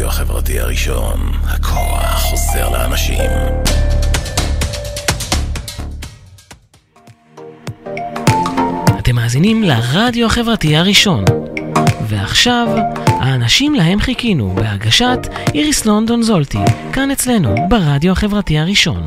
הרדיו החברתי הראשון, הכוח חוזר לאנשים. אתם מאזינים לרדיו החברתי הראשון, ועכשיו האנשים להם חיכינו, בהגשת איריס לונדון זולטי, כאן אצלנו ברדיו החברתי הראשון.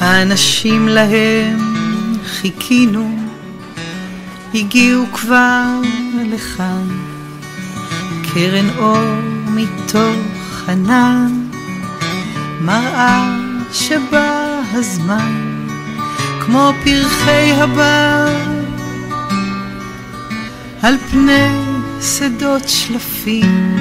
האנשים להם חיכינו, הגיעו כבר לכאן, קרן אור מתוך ענן, מראה שבא הזמן, כמו פרחי הבר, על פני שדות שלפים,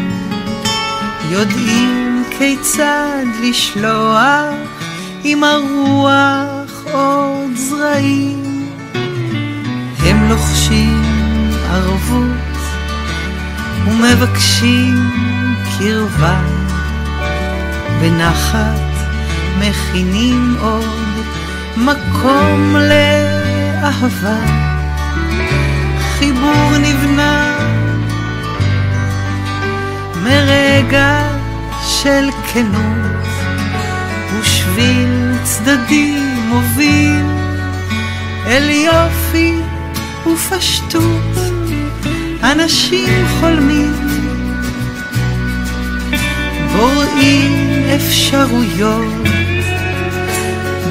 יודעים כיצד לשלוח, עם הרוח עוד זרעים, הם לוחשים ערבות ומבקשים קרבה, בנחת מכינים עוד מקום לאהבה, חיבור נבנה מרגע של כנות, ושביל צדדי מוביל אל יופי ופשטות, אנשים חולמים בוראים אפשרויות,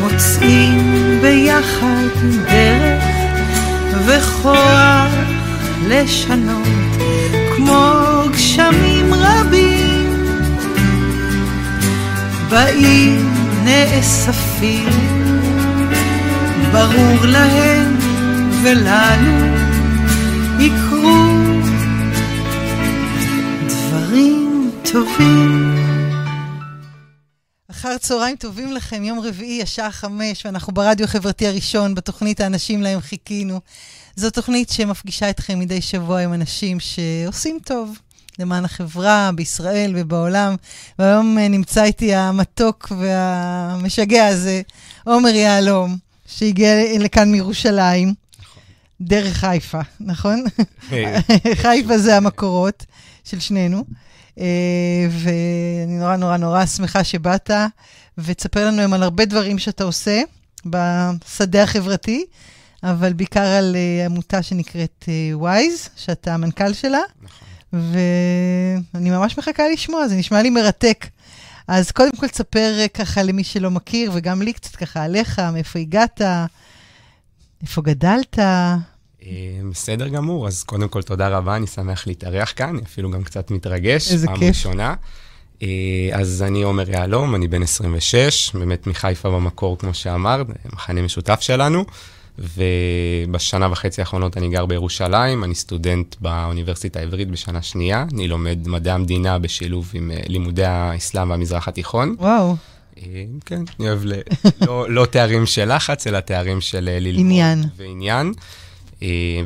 מוצאים ביחד דרך וכוח לשנות, כמו גשמים רבים באים נאספים, ברור להם ולנו יקרו דברים טובים. אחר צהריים טובים לכם, יום רביעי, השעה 5, ואנחנו ברדיו החברתי הראשון, בתוכנית האנשים להם חיכינו. זו תוכנית שמפגישה אתכם מדי שבוע עם אנשים שעושים טוב למען החברה, בישראל ובעולם. והיום נמצא איתי המתוק והמשגע הזה, עומר יהלום, שהגיע לכאן מירושלים, דרך חיפה, נכון? חיפה זה המקורות של שנינו, ואני נורא נורא נורא שמחה שבאת, ותספר לנו על הרבה דברים שאתה עושה בשדה החברתי, אבל בעיקר על עמותה שנקראת וייז, שאתה המנכ"ל שלה. נכון. ואני ממש מחכה לשמוע, זה נשמע לי מרתק. אז קודם כל תספר ככה למי שלא מכיר, וגם לי קצת ככה עליך, מאיפה הגעת, איפה גדלת. בסדר גמור, אז קודם כל תודה רבה, אני שמח להתארח כאן, אפילו גם קצת מתרגש, פעם ראשונה. אז אני עומר יהלום, אני בן 26, באמת מחיפה במקור, כמו שאמרת, מחנה משותף שלנו. ובשנה וחצי האחרונות אני גר בירושלים, אני סטודנט באוניברסיטה העברית בשנה שנייה, אני לומד מדעי המדינה בשילוב עם לימודי האסלאם והמזרח התיכון. וואו. כן, אני אוהב לא תארים של לחץ, אלא תארים של ללמוד ועניין,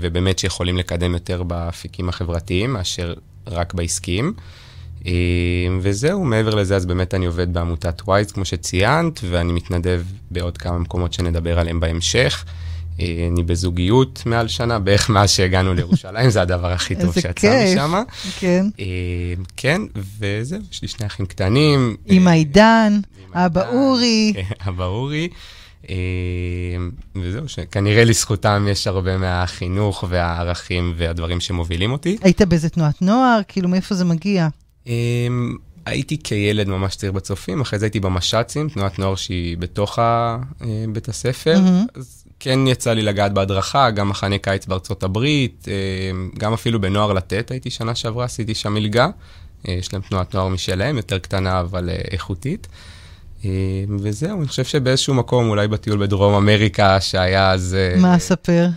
ובאמת שיכולים לקדם יותר באפיקים החברתיים, מאשר רק בעסקים. וזהו, מעבר לזה, אז באמת אני עובד בעמותת וייז, כמו שציינת, ואני מתנדב בעוד כמה מקומות שנדבר עליהם בהמשך. אני בזוגיות מעל שנה, בערך מאז שהגענו לירושלים, זה הדבר הכי טוב שיצא משם. כן. כן, וזהו, יש לי שני אחים קטנים. אמא עידן, אבא אורי. אבא אורי. וזהו, שכנראה לזכותם יש הרבה מהחינוך והערכים והדברים שמובילים אותי. היית באיזה תנועת נוער? כאילו, מאיפה זה מגיע? הייתי כילד ממש צעיר בצופים, אחרי זה הייתי במשאצים, תנועת נוער שהיא בתוך בית הספר, אז כן יצא לי לגעת בהדרכה, גם מחנה קיץ בארצות הברית, גם אפילו בנוער לתת, הייתי שנה שעברה, עשיתי שם מלגה, יש להם תנועת נוער משלהם, יותר קטנה אבל איכותית, וזהו, אני חושב שבאיזשהו מקום, אולי בטיול בדרום אמריקה שהיה אז... מה אספר?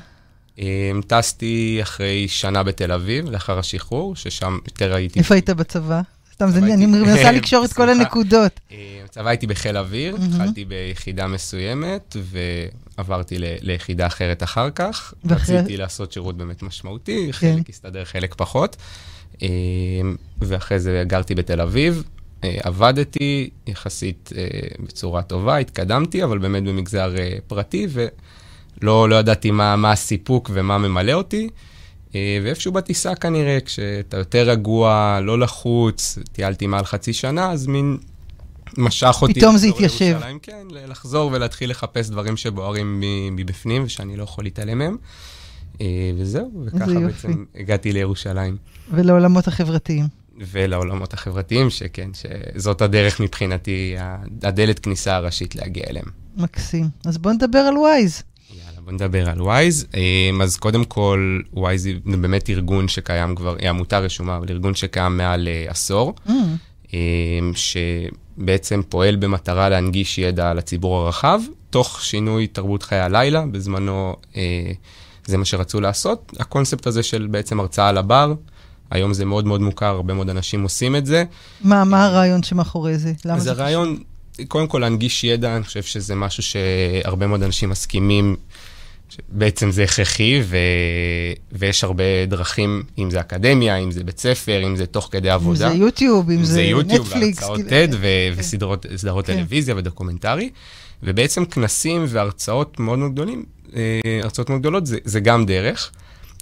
טסתי אחרי שנה בתל אביב, לאחר השחרור, ששם יותר הייתי... איפה היית בצבא? סתם, אני מנסה לקשור את כל הנקודות. צבאתי בחיל אוויר, התחלתי ביחידה מסוימת, ועברתי ליחידה אחרת אחר כך. רציתי לעשות שירות באמת משמעותי, חלק הסתדר, חלק פחות. ואחרי זה גרתי בתל אביב, עבדתי יחסית בצורה טובה, התקדמתי, אבל באמת במגזר פרטי, ולא ידעתי מה הסיפוק ומה ממלא אותי. ואיפשהו בטיסה כנראה, כשאתה יותר רגוע, לא לחוץ, טיילתי מעל חצי שנה, אז מין משך אותי. פתאום זה התיישב. כן, לחזור ולהתחיל לחפש דברים שבוערים מבפנים, ושאני לא יכול להתעלם מהם. וזהו, וככה בעצם הגעתי לירושלים. ולעולמות החברתיים. ולעולמות החברתיים, שכן, שזאת הדרך מבחינתי, הדלת כניסה הראשית להגיע אליהם. מקסים. אז בוא נדבר על ווייז. בוא נדבר על ווייז. אז קודם כל, ווייז היא באמת ארגון שקיים כבר, היא עמותה רשומה, אבל ארגון שקיים מעל עשור, שבעצם פועל במטרה להנגיש ידע לציבור הרחב, תוך שינוי תרבות חיי הלילה, בזמנו זה מה שרצו לעשות. הקונספט הזה של בעצם הרצאה על הבר, היום זה מאוד מאוד מוכר, הרבה מאוד אנשים עושים את זה. מה הרעיון שמאחורי זה? אז הרעיון, קודם כל להנגיש ידע, אני חושב שזה משהו שהרבה מאוד אנשים מסכימים, בעצם זה הכרחי, ויש הרבה דרכים, אם זה אקדמיה, אם זה בית ספר, אם זה תוך כדי עבודה. אם זה יוטיוב, אם זה נטפליקס. הרצאות TED וסדרות טלוויזיה ודוקומנטרי, ובעצם כנסים והרצאות מאוד מאוד גדולים, הרצאות מאוד גדולות זה גם דרך,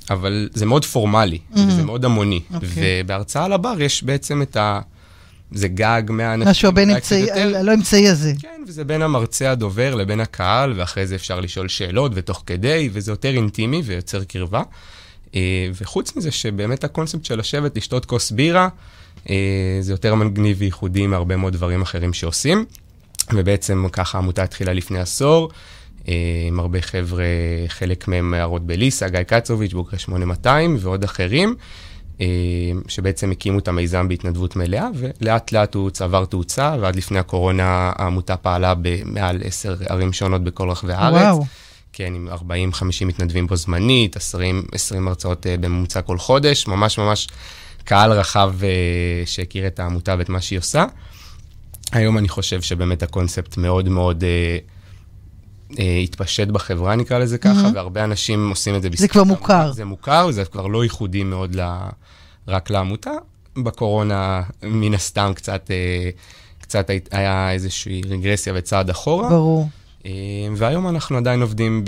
אבל זה מאוד פורמלי, זה מאוד המוני, ובהרצאה על הבר יש בעצם את ה... זה גג מהאנשים. משהו בין אמצעי, לא אמצעי הזה. כן, וזה בין המרצה הדובר לבין הקהל, ואחרי זה אפשר לשאול שאלות ותוך כדי, וזה יותר אינטימי ויוצר קרבה. וחוץ מזה שבאמת הקונספט של לשבת, לשתות כוס בירה, זה יותר מגניב וייחודי מהרבה מאוד דברים אחרים שעושים. ובעצם ככה העמותה התחילה לפני עשור, עם הרבה חבר'ה, חלק מהם מערות בליסה, גיא קצוביץ', בוגרי 8200 ועוד אחרים. שבעצם הקימו את המיזם בהתנדבות מלאה, ולאט לאט הוא צבר תאוצה, ועד לפני הקורונה העמותה פעלה במעל 10 ערים שונות בכל רחבי הארץ. וואו. כן, עם 40-50 מתנדבים בו זמנית, 20 הרצאות בממוצע כל חודש, ממש ממש קהל רחב שהכיר את העמותה ואת מה שהיא עושה. היום אני חושב שבאמת הקונספט מאוד מאוד... התפשט בחברה, נקרא לזה ככה, והרבה אנשים עושים את זה. זה כבר מוכר. זה מוכר, זה כבר לא ייחודי מאוד רק לעמותה. בקורונה, מן הסתם, קצת היה איזושהי רגרסיה וצעד אחורה. ברור. והיום אנחנו עדיין עובדים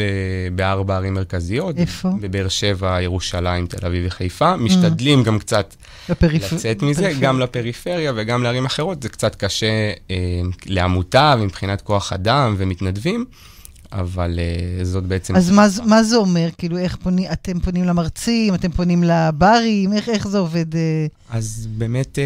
ב4 ערים מרכזיות. איפה? בבאר שבע, ירושלים, תל אביב וחיפה. משתדלים גם קצת לצאת מזה, גם לפריפריה וגם לערים אחרות. זה קצת קשה לעמותה ומבחינת כוח אדם ומתנדבים. אבל זאת בעצם... אז מה זה אומר? כאילו, איך אתם פונים למרצים, אתם פונים לברים, איך זה עובד? אז באמת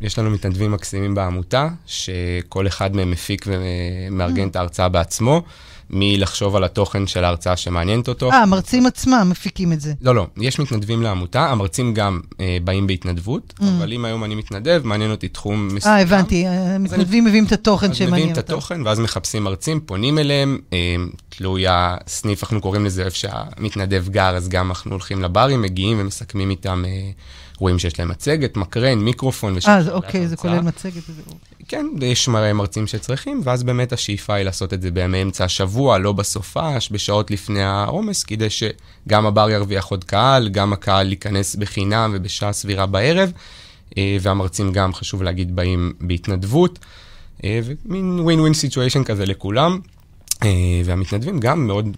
יש לנו מתנדבים מקסימים בעמותה, שכל אחד מהם מפיק ומארגן את ההרצאה בעצמו, מלחשוב על התוכן של ההרצאה שמעניינת אותו. המרצים עצמם מפיקים את זה. לא, יש מתנדבים לעמותה, המרצים גם באים בהתנדבות, אבל אם היום אני מתנדב, מעניין אותי תחום מסוים. הבנתי, מתנדבים מביאים את התוכן שמעניין אותם. ואז מחפשים מרצים, פונים אליהם, תלוי הסניף, אנחנו קוראים לזה איפה שהמתנדב גר, אז גם אנחנו הולכים לברים, מגיעים ומסכמים איתם, רואים שיש להם מצגת, מקרן, מיקרופון. אז אוקיי, זה כולל מצגת. כן, יש מרצים שצריכים, ואז באמת השאיפה היא לעשות את זה בימי אמצע השבוע, לא בסופש, בשעות לפני העומס, כדי שגם הבר ירוויח עוד קהל, גם הקהל ייכנס בחינם ובשעה סבירה בערב, והמרצים גם, חשוב להגיד, באים בהתנדבות, ומין ווין-ווין סיטואשן כזה לכולם, והמתנדבים גם מאוד...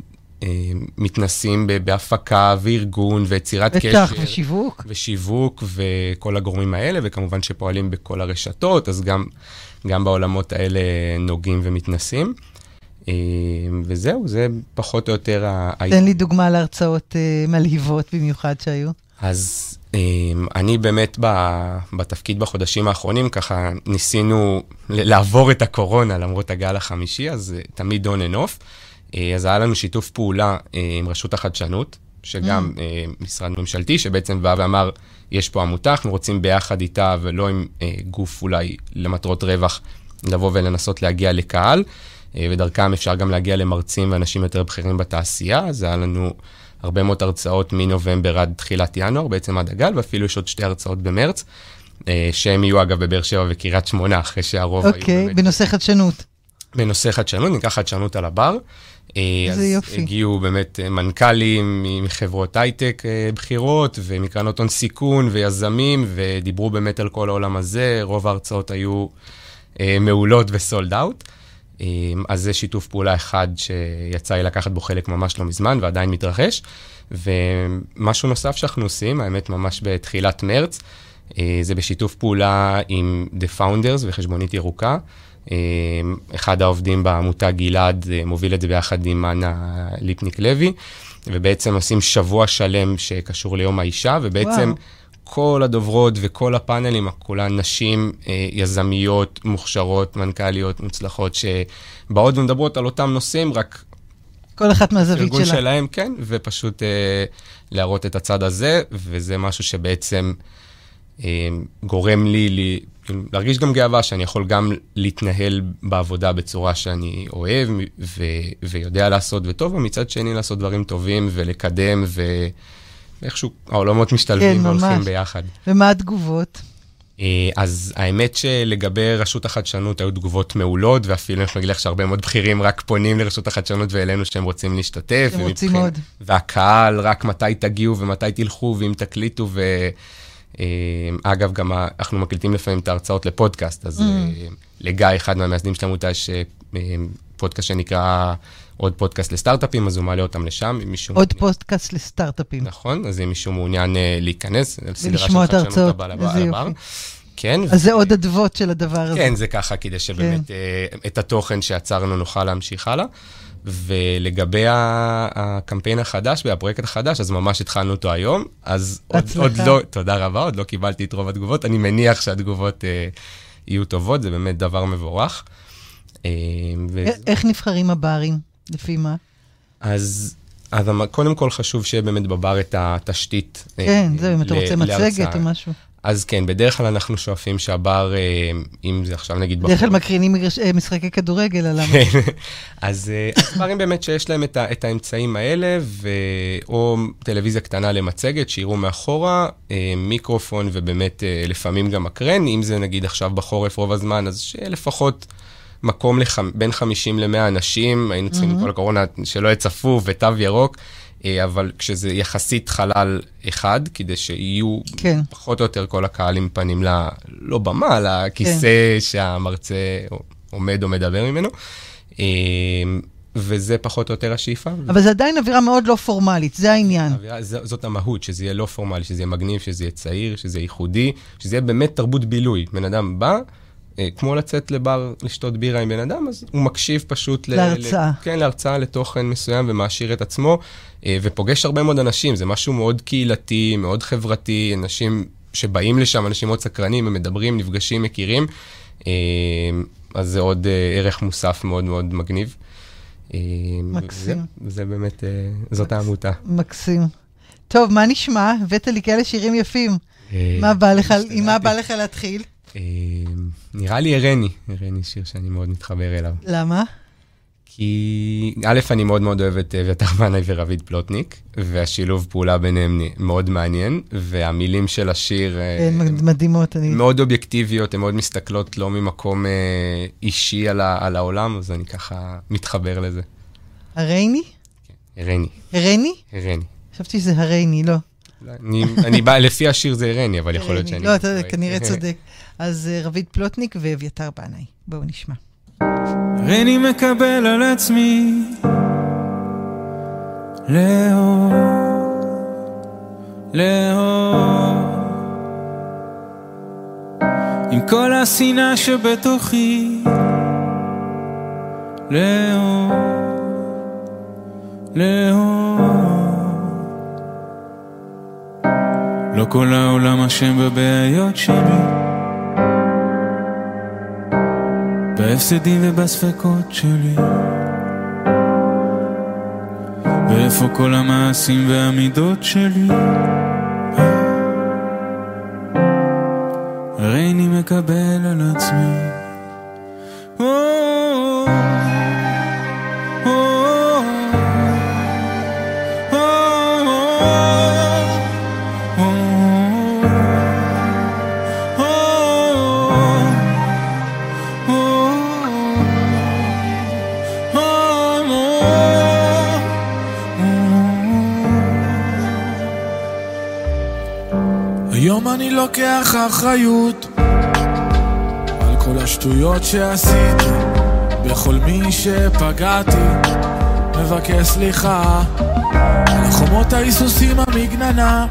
מתנסים בהפקה וארגון ויצירת קשר. ושיווק. ושיווק וכל הגורמים האלה, וכמובן שפועלים בכל הרשתות, אז גם בעולמות האלה נוגעים ומתנסים. וזהו, זה פחות או יותר... תן לי דוגמה להרצאות מלהיבות במיוחד שהיו. אז אני באמת בתפקיד בחודשים האחרונים, ככה ניסינו לעבור את הקורונה, למרות הגל החמישי, אז תמיד דון אנוף. אז היה לנו שיתוף פעולה עם רשות החדשנות, שגם משרד ממשלתי, שבעצם בא ואמר, יש פה עמותה, אנחנו רוצים ביחד איתה, ולא עם גוף אולי למטרות רווח, לבוא ולנסות להגיע לקהל, ודרכם אפשר גם להגיע למרצים ואנשים יותר בכירים בתעשייה, אז היה לנו הרבה מאוד הרצאות מנובמבר עד תחילת ינואר, בעצם עד הגל, ואפילו יש עוד 2 הרצאות במרץ, שהם יהיו אגב בבאר שבע וקריית שמונה, אחרי שהרוב היו... אוקיי, בנושא חדשנות. בנושא חדשנות, ניקח חדשנות על הבר. זה יופי. הגיעו באמת מנכ"לים מחברות הייטק בחירות, ומקרנות הון סיכון ויזמים, ודיברו באמת על כל העולם הזה, רוב ההרצאות היו מעולות וסולד אאוט. אז זה שיתוף פעולה אחד שיצא לי לקחת בו חלק ממש לא מזמן, ועדיין מתרחש. ומשהו נוסף שאנחנו עושים, האמת ממש בתחילת מרץ, זה בשיתוף פעולה עם The Founders וחשבונית ירוקה. אחד העובדים בעמותה גלעד מוביל את זה ביחד עם אנה ליפניק לוי, ובעצם עושים שבוע שלם שקשור ליום האישה, ובעצם וואו. כל הדוברות וכל הפאנלים, כולן נשים יזמיות, מוכשרות, מנכ"ליות, מוצלחות, שבאות ומדברות על אותם נושאים, רק כל אחת מהזווית שלה. שלהם, כן, ופשוט להראות את הצד הזה, וזה משהו שבעצם גורם לי להרגיש גם גאווה, שאני יכול גם להתנהל בעבודה בצורה שאני אוהב ויודע לעשות וטוב, ומצד שני לעשות דברים טובים ולקדם ואיכשהו העולמות משתלבים והולכים ביחד. ומה התגובות? אז האמת שלגבי רשות החדשנות היו תגובות מעולות, ואפילו אנחנו נגיד לך שהרבה מאוד בכירים רק פונים לרשות החדשנות ואלינו שהם רוצים להשתתף. הם רוצים עוד. והקהל רק מתי תגיעו ומתי תלכו ואם תקליטו אגב, גם אנחנו מקליטים לפעמים את ההרצאות לפודקאסט, אז לגיא, אחד מהמייסדים של העמותה, יש פודקאסט שנקרא עוד פודקאסט לסטארט-אפים, אז הוא מעלה אותם לשם. עוד פודקאסט לסטארט-אפים. נכון, אז אם מישהו מעוניין להיכנס, ולשמוע את ההרצאות, איזה יופי. כן. אז זה עוד הדוות של הדבר הזה. כן, זה ככה, כדי שבאמת את התוכן שיצרנו נוכל להמשיך הלאה. ולגבי הקמפיין החדש והפרויקט החדש, אז ממש התחלנו אותו היום, אז עוד לא, תודה רבה, עוד לא קיבלתי את רוב התגובות, אני מניח שהתגובות יהיו טובות, זה באמת דבר מבורך. איך נבחרים הברים? לפי מה? אז קודם כל חשוב שיהיה באמת בבר את התשתית. כן, זה אם אתה רוצה מצגת או משהו. אז כן, בדרך כלל אנחנו שואפים שהבר, אם זה עכשיו נגיד... בדרך כלל מקרינים משחקי כדורגל עליו. כן, אז ברים באמת שיש להם את האמצעים האלה, או טלוויזיה קטנה למצגת, שיראו מאחורה, מיקרופון ובאמת לפעמים גם מקרן, אם זה נגיד עכשיו בחורף רוב הזמן, אז שלפחות מקום בין 50 ל-100 אנשים, היינו צריכים כל הקורונה שלא יצפו ותו ירוק, אבל כשזה יחסית חלל אחד, כדי שיהיו פחות או יותר כל הקהל עם פנים לא במה, לכיסא שהמרצה עומד או מדבר ממנו, וזה פחות או יותר השאיפה. אבל זה עדיין אווירה מאוד לא פורמלית, זה העניין. זאת המהות, שזה יהיה לא פורמלי, שזה יהיה מגניב, שזה יהיה צעיר, שזה יהיה ייחודי, שזה יהיה באמת תרבות בילוי. בן אדם בא, כמו לצאת לבר, לשתות בירה עם בן אדם, אז הוא מקשיב פשוט להרצאה. כן, להרצאה לתוכן מסוים ומעשיר את עצמו, ופוגש הרבה מאוד אנשים, זה משהו מאוד קהילתי, מאוד חברתי, אנשים שבאים לשם, אנשים מאוד סקרנים, הם מדברים, נפגשים, מכירים, אז זה עוד ערך מוסף מאוד מאוד מגניב. מקסים. זה באמת, זאת העמותה. מקסים. טוב, מה נשמע? הבאת לי כאלה שירים יפים. עם מה בא לך להתחיל? נראה לי אירני שיר שאני מאוד מתחבר אליו. למה? כי א', אני מאוד מאוד אוהב את ויתרמני ורביד פלוטניק, והשילוב פעולה ביניהם מאוד מעניין, והמילים של השיר מדהימות, מאוד אובייקטיביות, הן מאוד מסתכלות לא ממקום אישי על העולם, אז אני ככה מתחבר לזה. הרייני? כן, אירני. אירני? אירני. חשבתי שזה הרייני, לא. אני בא, לפי השיר זה אירני, אבל יכול להיות שאני... לא, אתה כנראה צודק. אז רביד פלוטניק ואביתר בנאי. בואו נשמע. אירני מקבל על עצמי לאהוב, לאהוב עם כל השנאה שבתוכי לאהוב, לאהוב לא כל העולם אשם בבעיות שלי בהפסדים ובספקות שלי ואיפה כל המעשים והמידות שלי הרי אני מקבל על עצמי אני לוקח אחריות על כל השטויות שעשיתי, בכל מי שפגעתי מבקש סליחה, על חומות ההיסוסים המגננה,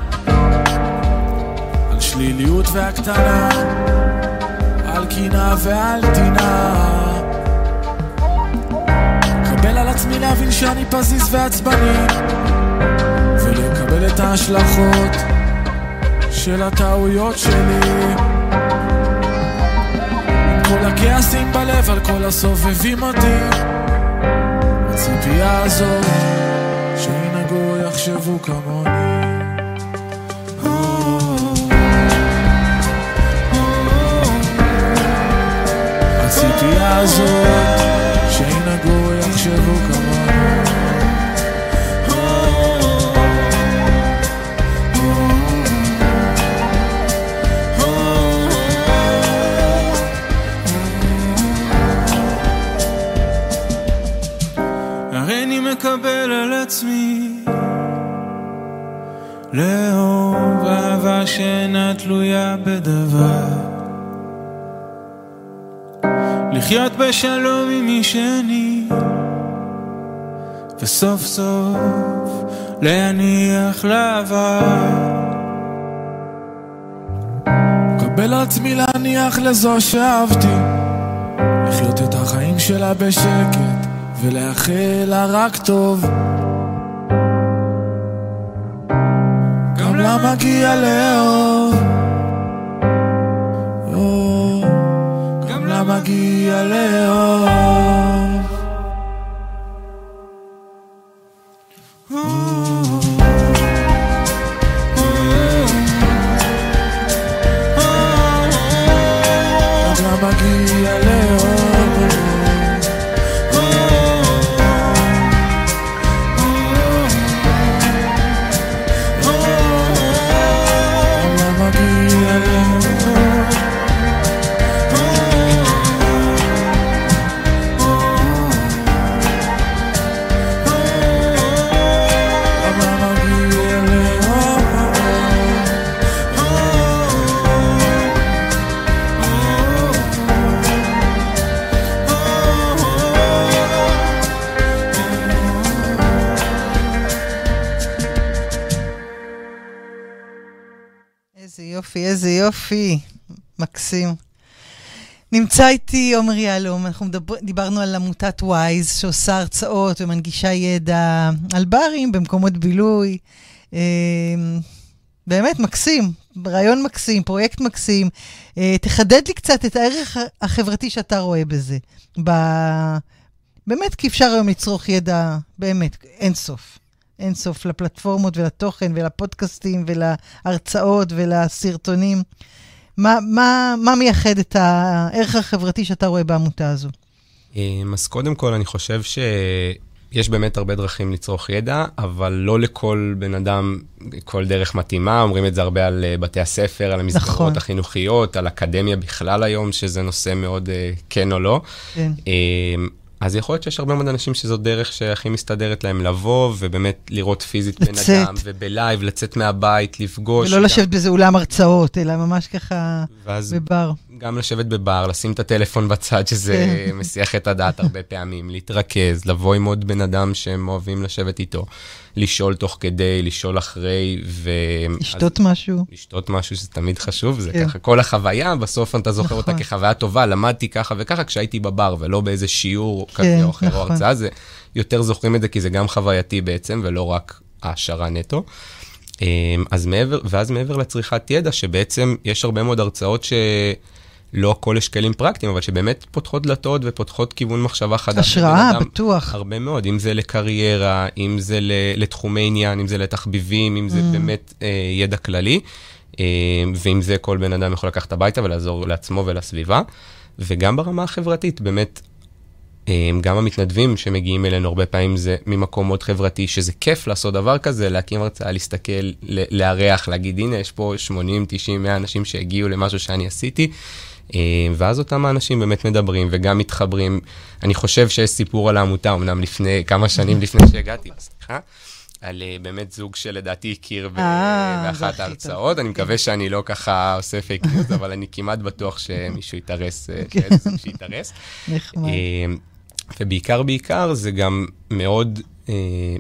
על שליליות והקטנה, על קינה ועל טינה. קבל על עצמי להבין שאני פזיז ועצבני, ולקבל את ההשלכות של הטעויות שלי, עם כל הכעסים בלב על כל הסובבים אותי. הציפייה הזאת שינהגו יחשבו כמוני. הציפייה הזאת שינהגו יחשבו כמוני. מקבל על עצמי לאהוב אהבה שאינה תלויה בדבר, לחיות בשלום עם מי שאני, וסוף סוף להניח לעבר. מקבל על עצמי להניח לזו שאהבתי, לחיות את החיים שלה בשקט ולאחל לה רק טוב, גם לה מגיע לאהוב, גם לה מגיע לאהוב. איזה יופי, מקסים. נמצא איתי עומר יהלום, אנחנו דיברנו על עמותת וייז שעושה הרצאות ומנגישה ידע על ברים במקומות בילוי. באמת מקסים, רעיון מקסים, פרויקט מקסים. תחדד לי קצת את הערך החברתי שאתה רואה בזה. באמת כי אפשר היום לצרוך ידע, באמת, אין סוף. אין סוף לפלטפורמות ולתוכן ולפודקאסטים ולהרצאות ולסרטונים. מה מייחד את הערך החברתי שאתה רואה בעמותה הזו? אז קודם כל אני חושב שיש באמת הרבה דרכים לצרוך ידע, אבל לא לכל בן אדם, כל דרך מתאימה. אומרים את זה הרבה על בתי הספר, על המסגרות החינוכיות, על אקדמיה בכלל היום, שזה נושא מאוד כן או לא. כן. אז יכול להיות שיש הרבה מאוד אנשים שזו דרך שהכי מסתדרת להם לבוא, ובאמת לראות פיזית בן אדם, ובלייב, לצאת מהבית, לפגוש. ולא לשבת באיזה אולם הרצאות, אלא ממש ככה בבר. גם לשבת בבר, לשים את הטלפון בצד, שזה מסיח את הדעת הרבה פעמים, להתרכז, לבוא עם עוד בן אדם שהם אוהבים לשבת איתו, לשאול תוך כדי, לשאול אחרי, לשתות משהו. לשתות משהו, שזה תמיד חשוב, זה ככה. כל החוויה, בסוף אתה זוכר אותה כחוויה טובה, למדתי ככה וככה כשהייתי בבר, ולא באיזה שיעור כזה או אחר או הרצאה, זה יותר זוכרים את זה, כי זה גם חווייתי בעצם, ולא רק העשרה נטו. ואז מעבר לצריכת ידע, שבעצם יש הרבה מאוד הרצאות לא הכל יש כלים פרקטיים, אבל שבאמת פותחות דלתות ופותחות כיוון מחשבה חדש. השראה, בטוח. הרבה מאוד, אם זה לקריירה, אם זה לתחומי עניין, אם זה לתחביבים, אם זה באמת ידע כללי, ואם זה כל בן אדם יכול לקחת הביתה ולעזור לעצמו ולסביבה, וגם ברמה החברתית, באמת, גם המתנדבים שמגיעים אלינו הרבה פעמים זה ממקום מאוד חברתי, שזה כיף לעשות דבר כזה, להקים הרצאה, להסתכל, להריח, להגיד, הנה, יש פה 80, 90, 100 אנשים שהגיעו למשהו שאני עשיתי, ואז אותם האנשים באמת מדברים וגם מתחברים. אני חושב שיש סיפור על העמותה, אמנם לפני כמה שנים לפני שהגעתי, סליחה, על באמת זוג שלדעתי הכיר באחת ההרצאות. אני מקווה שאני לא ככה עושה פייק ניוז, אבל אני כמעט בטוח שמישהו יתרס, שיתרס. נחמד. ובעיקר זה גם מאוד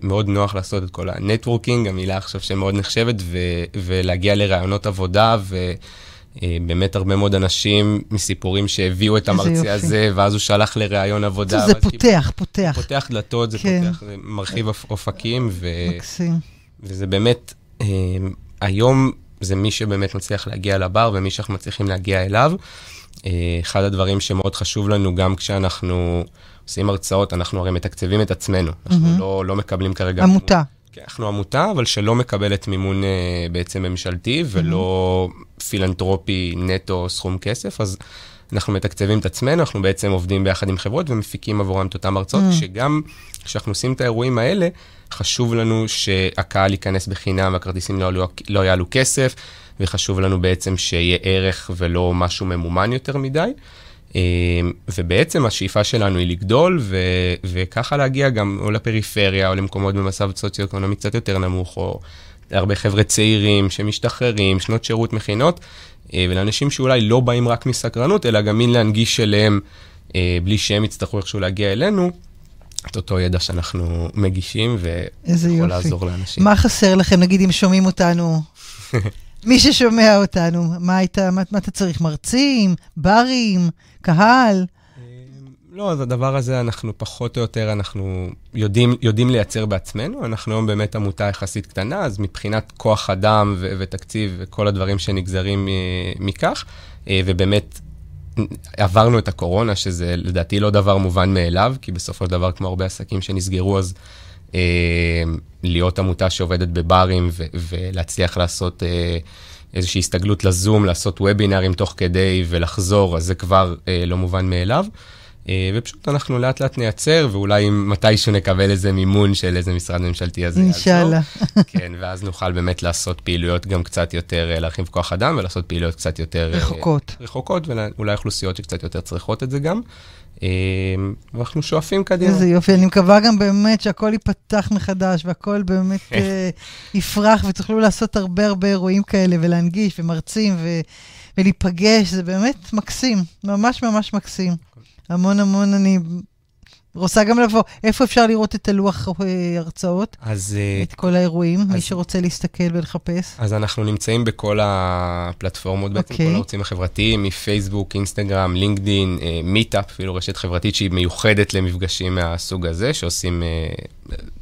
מאוד נוח לעשות את כל הנטוורקינג, המילה עכשיו שמאוד נחשבת, ולהגיע לרעיונות עבודה, ובאמת הרבה מאוד אנשים מסיפורים שהביאו את המרצה הזה, ואז הוא שלח לרעיון עבודה. זה פותח. פותח דלתות, זה פותח, זה מרחיב אופקים, וזה באמת, היום זה מי שבאמת מצליח להגיע לבר, ומי שאנחנו מצליחים להגיע אליו. אחד הדברים שמאוד חשוב לנו, גם כשאנחנו עושים הרצאות, אנחנו הרי מתקצבים את עצמנו. אנחנו לא מקבלים כרגע... עמותה. אנחנו עמותה, אבל שלא מקבלת מימון בעצם ממשלתי, ולא פילנטרופי נטו סכום כסף, אז אנחנו מתקצבים את עצמנו, אנחנו בעצם עובדים ביחד עם חברות, ומפיקים עבורם את אותם הרצאות, שגם כשאנחנו עושים את האירועים האלה, חשוב לנו שהקהל ייכנס בחינם, והכרטיסים לא יעלו כסף, וחשוב לנו בעצם שיהיה ערך ולא משהו ממומן יותר מדי, ובעצם השאיפה שלנו היא לגדול, וככה להגיע גם או לפריפריה, או למקומות במצב סוציו-אקונומי קצת יותר נמוך, או הרבה חבר'ה צעירים שמשתחררים, שנות שירות מכינות, ולאנשים שאולי לא באים רק מסקרנות, אלא גם מין להנגיש אליהם, בלי שהם יצטרכו איכשהו להגיע אלינו, את אותו ידע שאנחנו מגישים, ויכול לעזור לאנשים. מה חסר לכם, נגיד, אם שומעים אותנו? מי ששומע אותנו, מה אתה צריך? מרצים, ברים, קהל? לא, אז הדבר הזה אנחנו פחות או יותר, אנחנו יודעים לייצר בעצמנו, אנחנו היום באמת עמותה יחסית קטנה, אז מבחינת כוח אדם ותקציב וכל הדברים שנגזרים מכך, ובאמת עברנו את הקורונה, שזה לדעתי לא דבר מובן מאליו, כי בסופו של דבר כמו הרבה עסקים שנסגרו, אז להיות עמותה שעובדת בברים ולהצליח לעשות איזושהי הסתגלות לזום, לעשות וובינרים תוך כדי ולחזור, אז זה כבר לא מובן מאליו. ופשוט אנחנו לאט לאט נייצר, ואולי מתישהו נקבל איזה מימון של איזה משרד ממשלתי הזה. אינשאללה. כן, ואז נוכל באמת לעשות פעילויות גם קצת יותר, להרחיב כוח אדם ולעשות פעילויות קצת יותר... רחוקות, ואולי אוכלוסיות שקצת יותר צריכות את זה גם. ואנחנו שואפים קדימה. איזה יופי, אני מקווה גם באמת שהכל ייפתח מחדש, והכל באמת יפרח, ותוכלו לעשות הרבה הרבה אירועים כאלה, ולהנגיש, ומרצים, ולהיפגש, זה באמת מקסים, ממש ממש מקסים. המון, אני רוצה גם לבוא. איפה אפשר לראות את הלוח הרצאות? את כל האירועים, מי שרוצה להסתכל ולחפש? אז אנחנו נמצאים בכל הפלטפורמות, בעצם כל הערוצים החברתיים, מפייסבוק, אינסטגרם, לינקדין, מיטאפ, אפילו רשת חברתית שהיא מיוחדת למפגשים מהסוג הזה, שעושים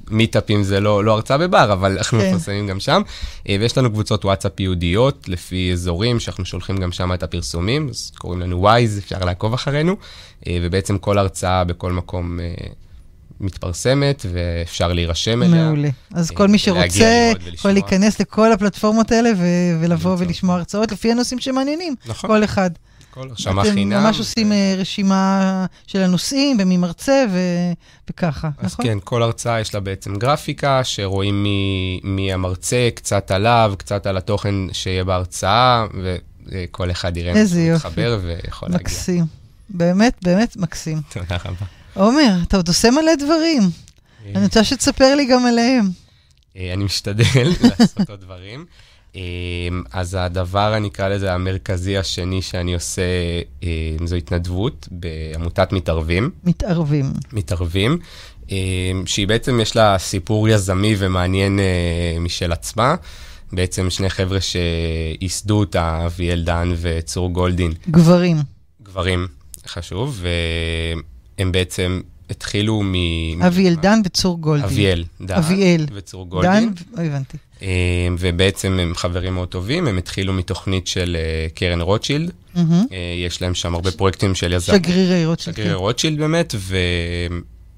מיטאפים, זה לא הרצאה בבר, אבל אנחנו מפרסמים גם שם. ויש לנו קבוצות וואטסאפ יהודיות, לפי אזורים, שאנחנו שולחים גם שם את הפרסומים, אז קוראים לנו וייז, אפשר לעקוב אחרינו, ובעצם כל הרצאה בכל מקום מתפרסמת, ואפשר להירשם אליה. מעולה. אז כל מי שרוצה, יכול להיכנס לכל הפלטפורמות האלה, ולבוא ולשמוע הרצאות, לפי הנושאים שמעניינים. נכון. כל אחד. אתם ממש עושים רשימה של הנושאים, ומי מרצה וככה, נכון? אז כן, כל הרצאה יש לה בעצם גרפיקה, שרואים מי המרצה, קצת עליו, קצת על התוכן שיהיה בהרצאה, וכל אחד יראה מתחבר ויכול להגיע. מקסים, באמת, באמת מקסים. תודה רבה. עומר, אתה עוד עושה מלא דברים. אני רוצה שתספר לי גם עליהם. אני משתדל לעשות עוד דברים. אז הדבר, אני אקרא לזה, המרכזי השני שאני עושה, זו התנדבות בעמותת מתערבים. מתערבים, שהיא בעצם יש לה סיפור יזמי ומעניין משל עצמה. בעצם שני חבר'ה שיסדו אותה, אביאל דן וצור גולדין. גברים, חשוב, והם בעצם... התחילו מ... אביאל דן וצור גולדין. אביאל וצור גולדין. דן, הבנתי. ובעצם הם חברים מאוד טובים, הם התחילו מתוכנית של קרן רוטשילד, יש להם שם הרבה פרויקטים של יזם. שגרירי רוטשילד. שגרירי רוטשילד באמת,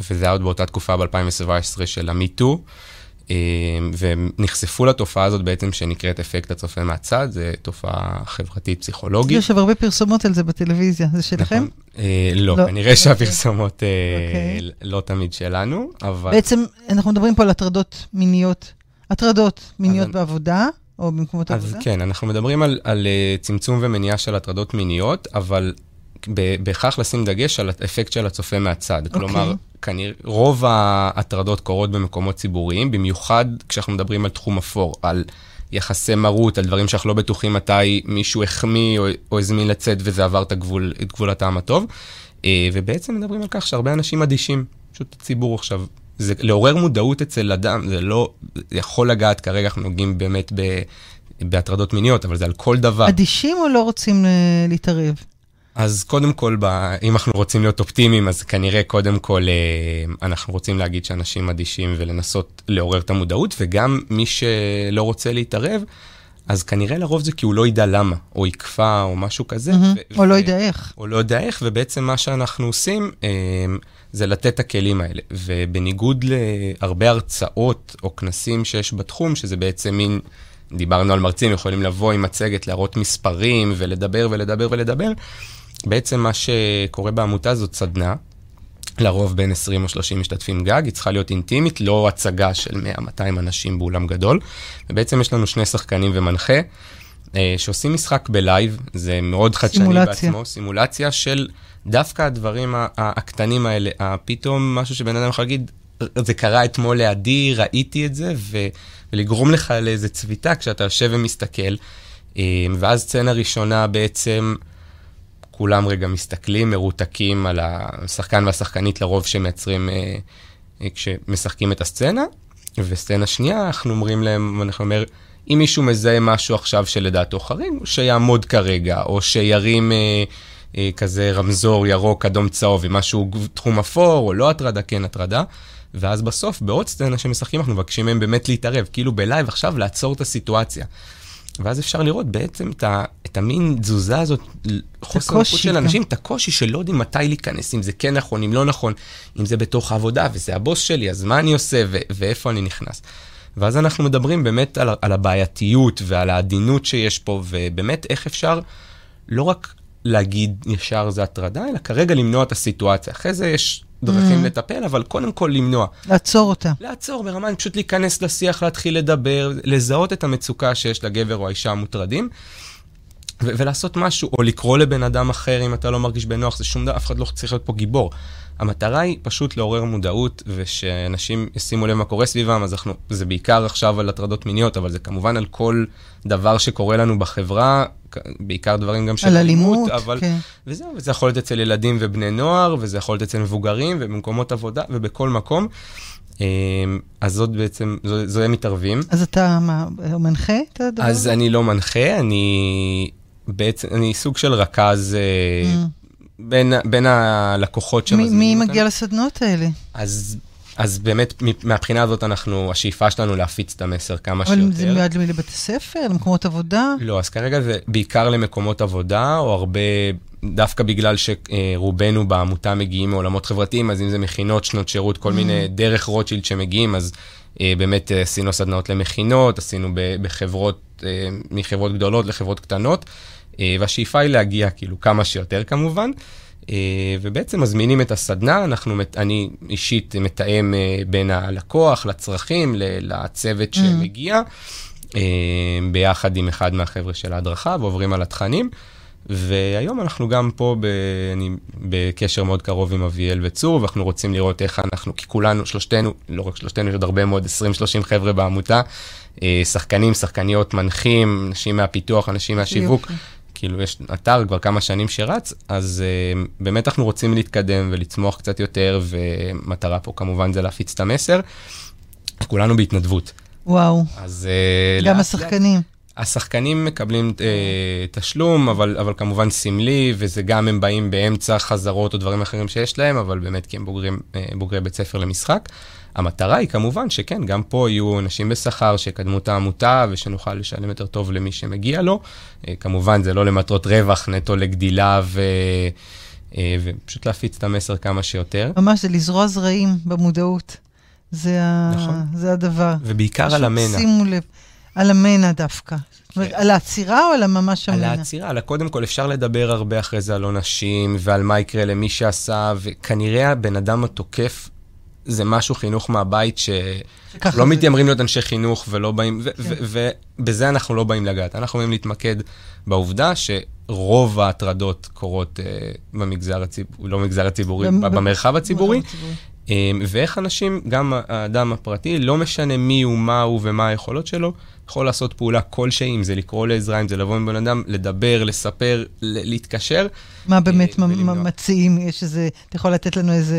וזה היה עוד באותה תקופה ב-2017 של המיטו, והם נחשפו לתופעה הזאת בעצם שנקראת אפקט הצופה מהצד, זו תופעה חברתית פסיכולוגית. יש הרבה פרסומות על זה בטלוויזיה, זה שלכם? לא, כנראה שהפרסומות לא תמיד שלנו, אבל... בעצם אנחנו מדברים פה על הטרדות מיניות בעבודה, או במקומות עבודה? אז כן, אנחנו מדברים על צמצום ומניעה של הטרדות מיניות, אבל... בכך לשים דגש על האפקט של הצופה מהצד. כלומר, כנראה רוב ההטרדות קורות במקומות ציבוריים, במיוחד כשאנחנו מדברים על תחום אפור, על יחסי מרות, על דברים שאנחנו לא בטוחים מתי מישהו החמיא או הזמין לצאת וזה עבר את גבול הטעם הטוב, ובעצם מדברים על כך שהרבה אנשים אדישים, פשוט הציבור עכשיו, זה לעורר מודעות אצל אדם, זה לא יכול לגעת, כרגע אנחנו נוגעים באמת בהטרדות מיניות, אבל זה על כל דבר. אדישים או לא רוצים להתערב? אז קודם כל, אם אנחנו רוצים להיות אופטימיים, אז כנראה קודם כל אנחנו רוצים להגיד שאנשים אדישים ולנסות לעורר את המודעות, וגם מי שלא רוצה להתערב, אז כנראה לרוב זה כי הוא לא ידע למה, או יקפה, או משהו כזה. או לא ידע איך. או לא יודע איך, ובעצם מה שאנחנו עושים זה לתת את הכלים האלה. ובניגוד להרבה הרצאות או כנסים שיש בתחום, שזה בעצם מין, דיברנו על מרצים, יכולים לבוא עם מצגת, להראות מספרים ולדבר ולדבר ולדבר, בעצם מה שקורה בעמותה זאת סדנה, לרוב בין 20 או 30 משתתפים גג, היא צריכה להיות אינטימית, לא הצגה של 100-200 אנשים באולם גדול, ובעצם יש לנו שני שחקנים ומנחה, שעושים משחק בלייב, זה מאוד חדשני בעצמו, סימולציה של דווקא הדברים הקטנים האלה, פתאום משהו שבן אדם יכול להגיד, זה קרה אתמול לידי, ראיתי את זה, ולגרום לך לאיזה צביטה כשאתה יושב ומסתכל, ואז סצנה ראשונה בעצם, כולם רגע מסתכלים, מרותקים על השחקן והשחקנית לרוב שמייצרים, כשמשחקים את הסצנה, וסצנה שנייה, אנחנו אומרים להם, אנחנו אומר, אם מישהו מזהה משהו עכשיו שלדעתו חריג, שיעמוד כרגע, או שירים כזה רמזור, ירוק, אדום צהוב, ומשהו תחום אפור, או לא הטרדה, כן הטרדה, ואז בסוף, בעוד סצנה שמשחקים, אנחנו מבקשים מהם באמת להתערב, כאילו בלייב עכשיו לעצור את הסיטואציה. ואז אפשר לראות בעצם את המין תזוזה הזאת, חוסר נוחות של אנשים, את הקושי שלא יודעים מתי להיכנס, אם זה כן נכון, אם לא נכון, אם זה בתוך העבודה, וזה הבוס שלי, אז מה אני עושה, ואיפה אני נכנס. ואז אנחנו מדברים באמת על הבעייתיות, ועל העדינות שיש פה, ובאמת איך אפשר לא רק להגיד ישר זה הטרדה, אלא כרגע למנוע את הסיטואציה. אחרי זה יש דרכים לטפל, אבל קודם כל למנוע. לעצור אותה. לעצור, ברמה, פשוט להיכנס לשיח, להתחיל לדבר, לזהות את המצוקה שיש לגבר או האישה המוטרדים, ולעשות משהו, או לקרוא לבן אדם אחר, אם אתה לא מרגיש בנוח, זה שום דבר, אף אחד לא צריך להיות פה גיבור. המטרה היא פשוט לעורר מודעות, ושאנשים ישימו לב מה קורה סביבם, אז זה בעיקר עכשיו על הטרדות מיניות, אבל זה כמובן על כל דבר שקורה לנו בחברה, בעיקר דברים גם של אלימות, אבל וזהו, וזה יכול להיות אצל ילדים ובני נוער, וזה יכול להיות אצל מבוגרים, ובמקומות עבודה, ובכל מקום. אז זאת בעצם, זו הם מתערבים. אז אתה מנחה את הדבר? אז אני לא מנחה, אני בעצם, אני סוג של רכז בין הלקוחות שמזמינים. מי מגיע לסדנות האלה? אז באמת, מהבחינה הזאת, השאיפה שלנו להפיץ את המסר כמה שיותר. אבל זה מיועד לבתי ספר, למקומות עבודה? לא, אז כרגע זה בעיקר למקומות עבודה, או הרבה, דווקא בגלל שרובנו בעמותה מגיעים מעולמות חברתיים, אז אם זה מכינות, שנות שירות, כל מיני דרך רוטשילד שמגיעים, אז באמת עשינו סדנאות למכינות, עשינו בחברות, מחברות גדולות לחברות קטנות, והשאיפה היא להגיע כאילו כמה שיותר כמובן, ובעצם מזמינים את הסדנה, אני אישית מתאם בין הלקוח לצרכים, לצוות שמגיע, ביחד עם אחד מהחבר'ה של ההדרכה, ועוברים על התכנים, והיום אנחנו גם פה, אני בקשר מאוד קרוב עם אביאל וצור, ואנחנו רוצים לראות איך אנחנו, כי כולנו, שלושתנו, לא רק שלושתנו, יש עוד הרבה מאוד, 20-30 חבר'ה בעמותה, שחקנים, שחקניות, מנחים, אנשים מהפיתוח, אנשים מהשיווק, כאילו יש אתר כבר כמה שנים שרץ, אז באמת אנחנו רוצים להתקדם ולצמוח קצת יותר, ומטרה פה כמובן זה להפיץ את המסר, כולנו בהתנדבות. וואו, גם השחקנים. השחקנים מקבלים תשלום, אבל כמובן סמלי, וזה גם הם באים באמצע חזרות או דברים אחרים שיש להם, אבל באמת כי הם בוגרי בית ספר למשחק. המטרה היא כמובן שכן, גם פה יהיו אנשים בשכר שקדמו את העמותה, ושנוכל לשלם יותר טוב למי שמגיע לו. כמובן זה לא למטרות רווח, נטו לגדילה, ופשוט להפיץ את המסר כמה שיותר. ממש, זה לזרוע זרעים במודעות. זה הדבר. ובעיקר על המנע. שימו לב. על המנע דווקא. על העצירה או על ממש המנע? על העצירה, על קודם כל אפשר לדבר הרבה אחרי זה על עונשים, ועל מה יקרה למי שעשה, וכנראה הבן אדם התוקף, זה משהו חינוך מהבית, שלא מתיימרים להיות אנשי חינוך, ולא באים, ובזה אנחנו לא באים לגעת. אנחנו באים להתמקד בעובדה שרוב ההטרדות קורות במגזר הציבורי, במרחב הציבורי, ואיך אנשים, גם האדם הפרטי, לא משנה מי הוא, מה הוא ומה היכולות שלו, יכול לעשות פעולה כלשהי, אם זה לקרוא לעזרה, אם זה לבוא עם בן אדם, לדבר, לספר, להתקשר. מה באמת מציעים? יש איזה, אתה יכול לתת לנו איזה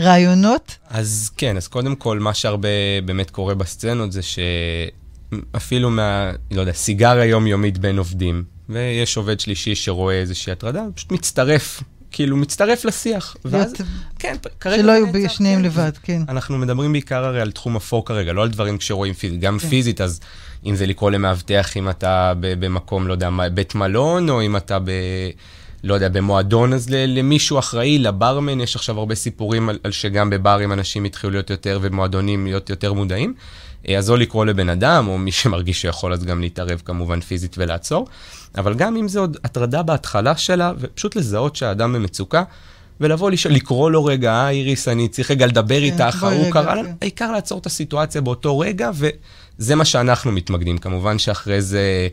רעיונות? אז כן, אז קודם כל, מה שהרבה באמת קורה בסצנות, זה שאפילו מה, לא יודע, סיגר היומיומית בין עובדים, ויש עובד שלישי שרואה איזושהי הטרדה, פשוט מצטרף. כאילו, מצטרף לשיח. ואז, כן, כרגע שלא יהיו בשניהם לבד, כן. אנחנו מדברים בעיקר הרי על תחום אפור כרגע, לא על דברים כשרואים פיזית, גם פיזית, אז אם זה לקרוא למאבטח, אם אתה במקום, לא יודע, בית מלון, או אם אתה ב... לא יודע, במועדון, אז למישהו אחראי, לברמן, יש עכשיו הרבה סיפורים על שגם בברים אנשים התחילו להיות יותר, ומועדונים להיות יותר מודעים. אז או לקרוא לבן אדם, או מי שמרגיש שיכול, אז גם להתערב כמובן פיזית ולעצור. אבל גם אם זה עוד הטרדה בהתחלה שלה, ופשוט לזהות שהאדם במצוקה, ולבוא לקרוא לו רגע, איריס, אני צריך רגע לדבר איתך, הוא קרא לנו, העיקר לעצור את הסיטואציה באותו רגע, וזה מה שאנחנו מתמקדים. כמובן שאחרי זה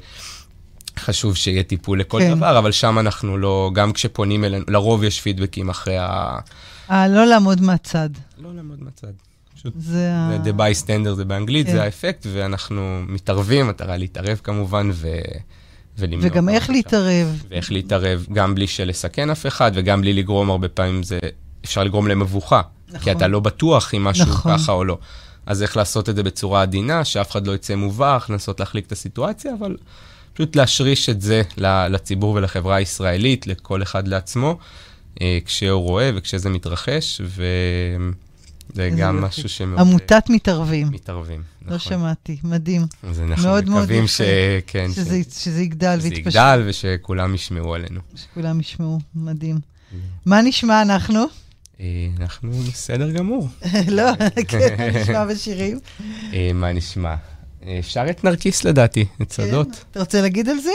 חשוב שיהיה טיפול לכל דבר, אבל שם אנחנו לא, גם כשפונים אלינו, לרוב יש פידבקים אחרי ה... לא לעמוד מהצד. לא לעמוד מהצד. זה the bystander, זה באנגלית, זה האפקט, ואנחנו מתערבים, מטרה להתערב כמובן, ולמנוע. וגם איך להתערב. ואיך להתערב, גם בלי שלסכן אף אחד, וגם בלי לגרום הרבה פעמים, זה אפשר לגרום למבוכה, כי אתה לא בטוח אם משהו ככה או לא. אז איך לעשות את זה בצורה עדינה, שאף אחד לא יצא מובך, לנסות להחליק את הסיטואציה, אבל פשוט להשריש את זה לציבור ולחברה הישראלית, לכל אחד לעצמו, כשהוא רואה וכשזה מתרחש, זה גם משהו שמאוד... עמותת מתערבים. מתערבים, נכון. לא שמעתי, מדהים. אז אנחנו מקווים שזה יגדל ויתפשט. שזה יגדל ושכולם ישמעו עלינו. שכולם ישמעו, מדהים. מה נשמע אנחנו? אנחנו בסדר גמור. לא, כן, נשמע בשירים. מה נשמע? אפשר את נרקיס לדעתי, את צדות. אתה רוצה להגיד על זה?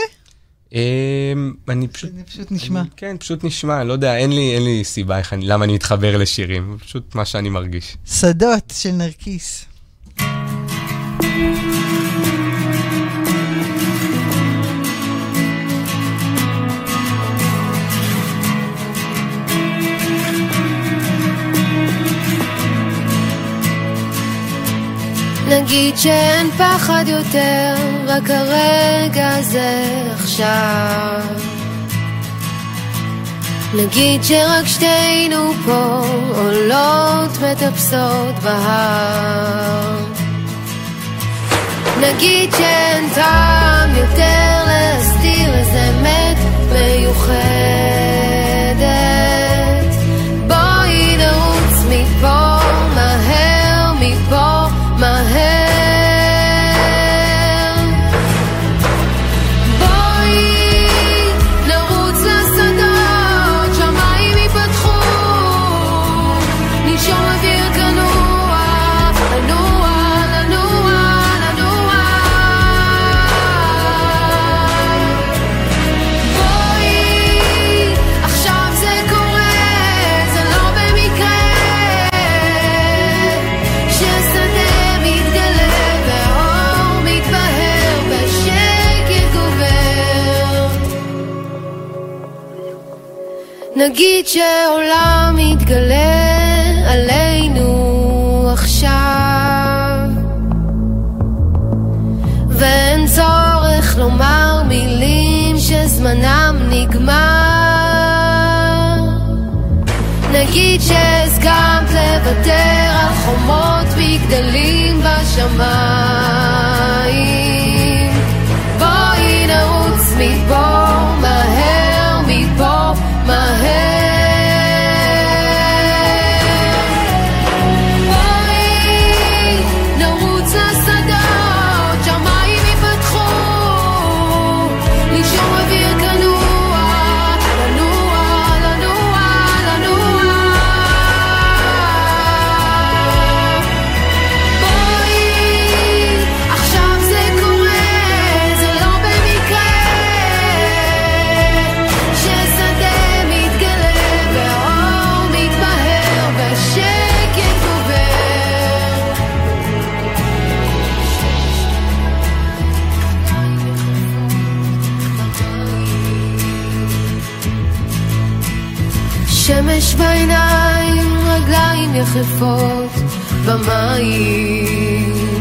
אני פשוט נשמע. כן, פשוט נשמע, לא יודע, אין לי סיבה למה אני מתחבר לשירים, פשוט מה שאני מרגיש. שדות של נרקיס. נגיד שאין פחד יותר, רק הרגע הזה עכשיו. נגיד שרק שתינו פה, עולות מטפסות בהר. נגיד שאין טעם יותר להסתיר איזה אמת מיוחדת. בואי נרוץ מפה, מהר מפה, מהר. נגיד שהעולם מתגלה עלינו עכשיו, ואין צורך לומר מילים שזמנם נגמר. נגיד שהסכמת לוותר על חומות וגדלים בשמיים. בואי נרוץ מפה, מהר מפה, מהר. יחפות במים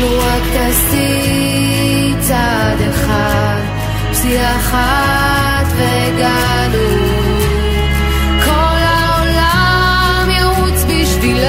נורק תעשי צעד אחד פסיעה אחת וגענו כל העולם ירוץ בשבילך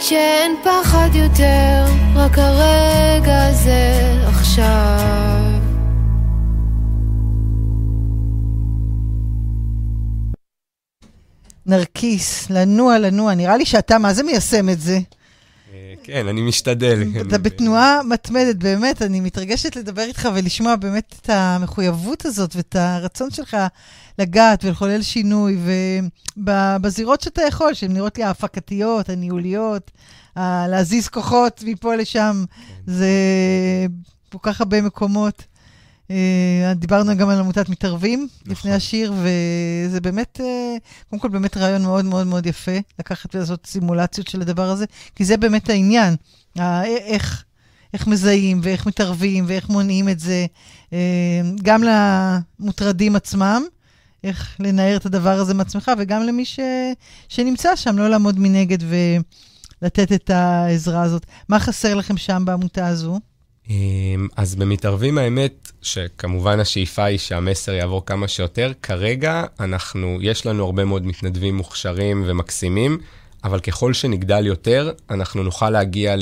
שאין פחד יותר, רק הרגע הזה עכשיו. נרקיס, לנוע, נראה לי שאתה, מה זה מיישם את זה? כן, אני משתדל. אתה בתנועה מתמדת, באמת, אני מתרגשת לדבר איתך ולשמוע באמת את המחויבות הזאת ואת הרצון שלך לגעת ולחולל שינוי, ובזירות שאתה יכול, שהן נראות לי ההפקתיות, הניהוליות, להזיז כוחות מפה לשם, זה כל כך הרבה מקומות. דיברנו גם על עמותת מתערבים לפני השיר, וזה באמת, קודם כל באמת רעיון מאוד מאוד מאוד יפה, לקחת ולעשות סימולציות של הדבר הזה, כי זה באמת העניין, איך מזהים ואיך מתערבים ואיך מונעים את זה, גם למוטרדים עצמם, איך לנער את הדבר הזה מעצמך, וגם למי שנמצא שם, לא לעמוד מנגד ולתת את העזרה הזאת. מה חסר לכם שם בעמותה הזו? אז במתערבים האמת, שכמובן השאיפה היא שהמסר יעבור כמה שיותר, כרגע יש לנו הרבה מאוד מתנדבים מוכשרים ומקסימים, אבל ככל שנגדל יותר, אנחנו נוכל להגיע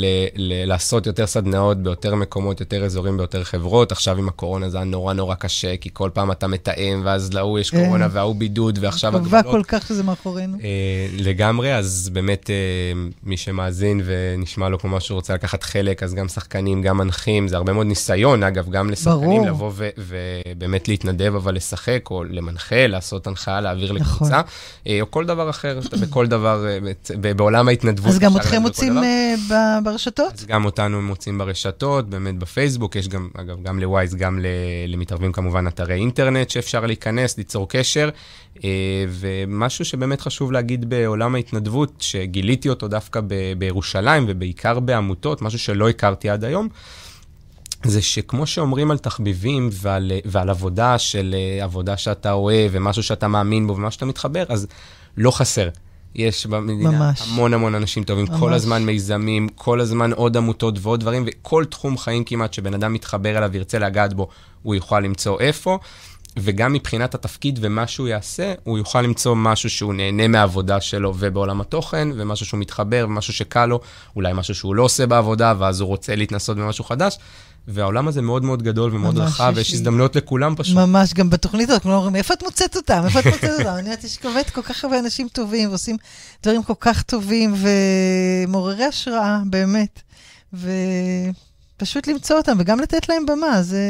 לעשות יותר סדנאות, ביותר מקומות, יותר אזורים, ביותר חברות. עכשיו עם הקורונה זה נורא נורא קשה, כי כל פעם אתה מתאם, ואז לאו יש קורונה, והוא בידוד, ועכשיו הגבלות. כל כך שזה מאחורינו. לגמרי, אז באמת מי שמאזין ונשמע לו כמו משהו רוצה לקחת חלק, אז גם שחקנים, גם מנחים, זה הרבה מאוד ניסיון, אגב, גם לשחקנים לבוא ובאמת להתנדב, אבל לשחק, או למנחה, לעשות הנחיה, להעביר לקבוצה, או כל דבר אחר, בכל דבר בעולם ההתנדבות. אז גם אתכם מוצאים ברשתות? אז גם אותנו מוצאים ברשתות, באמת בפייסבוק, יש גם, אגב, גם לווייז, גם למתערבים כמובן אתרי אינטרנט שאפשר להיכנס, ליצור קשר, ומשהו שבאמת חשוב להגיד בעולם ההתנדבות, שגיליתי אותו דווקא בירושלים, ובעיקר בעמותות, משהו שלא הכרתי עד היום, זה שכמו שאומרים על תחביבים ועל עבודה של עבודה שאתה אוהב, ומשהו שאתה מאמין בו, ומשהו שאתה מתחבר, אז לא חסר. יש במדינה ממש. המון המון אנשים טובים, ממש. כל הזמן מיזמים, כל הזמן עוד עמותות ועוד דברים, וכל תחום חיים כמעט שבן אדם מתחבר אליו וירצה לגעת בו, הוא יוכל למצוא איפה, וגם מבחינת התפקיד ומה שהוא יעשה, הוא יוכל למצוא משהו שהוא נהנה מהעבודה שלו ובעולם התוכן, ומשהו שהוא מתחבר, ומשהו שקל לו, אולי משהו שהוא לא עושה בעבודה, ואז הוא רוצה להתנסות במשהו חדש, והעולם הזה מאוד מאוד גדול ומאוד רחב, ויש הזדמנות לכולם פשוט. ממש, גם בתוכנית הזאת, כלומר, אומרים, איפה את מוצאת אותם? אני יודעת, יש כבד כל כך הרבה אנשים טובים, ועושים דברים כל כך טובים, ומעוררי השראה, באמת. ופשוט למצוא אותם, וגם לתת להם במה, זה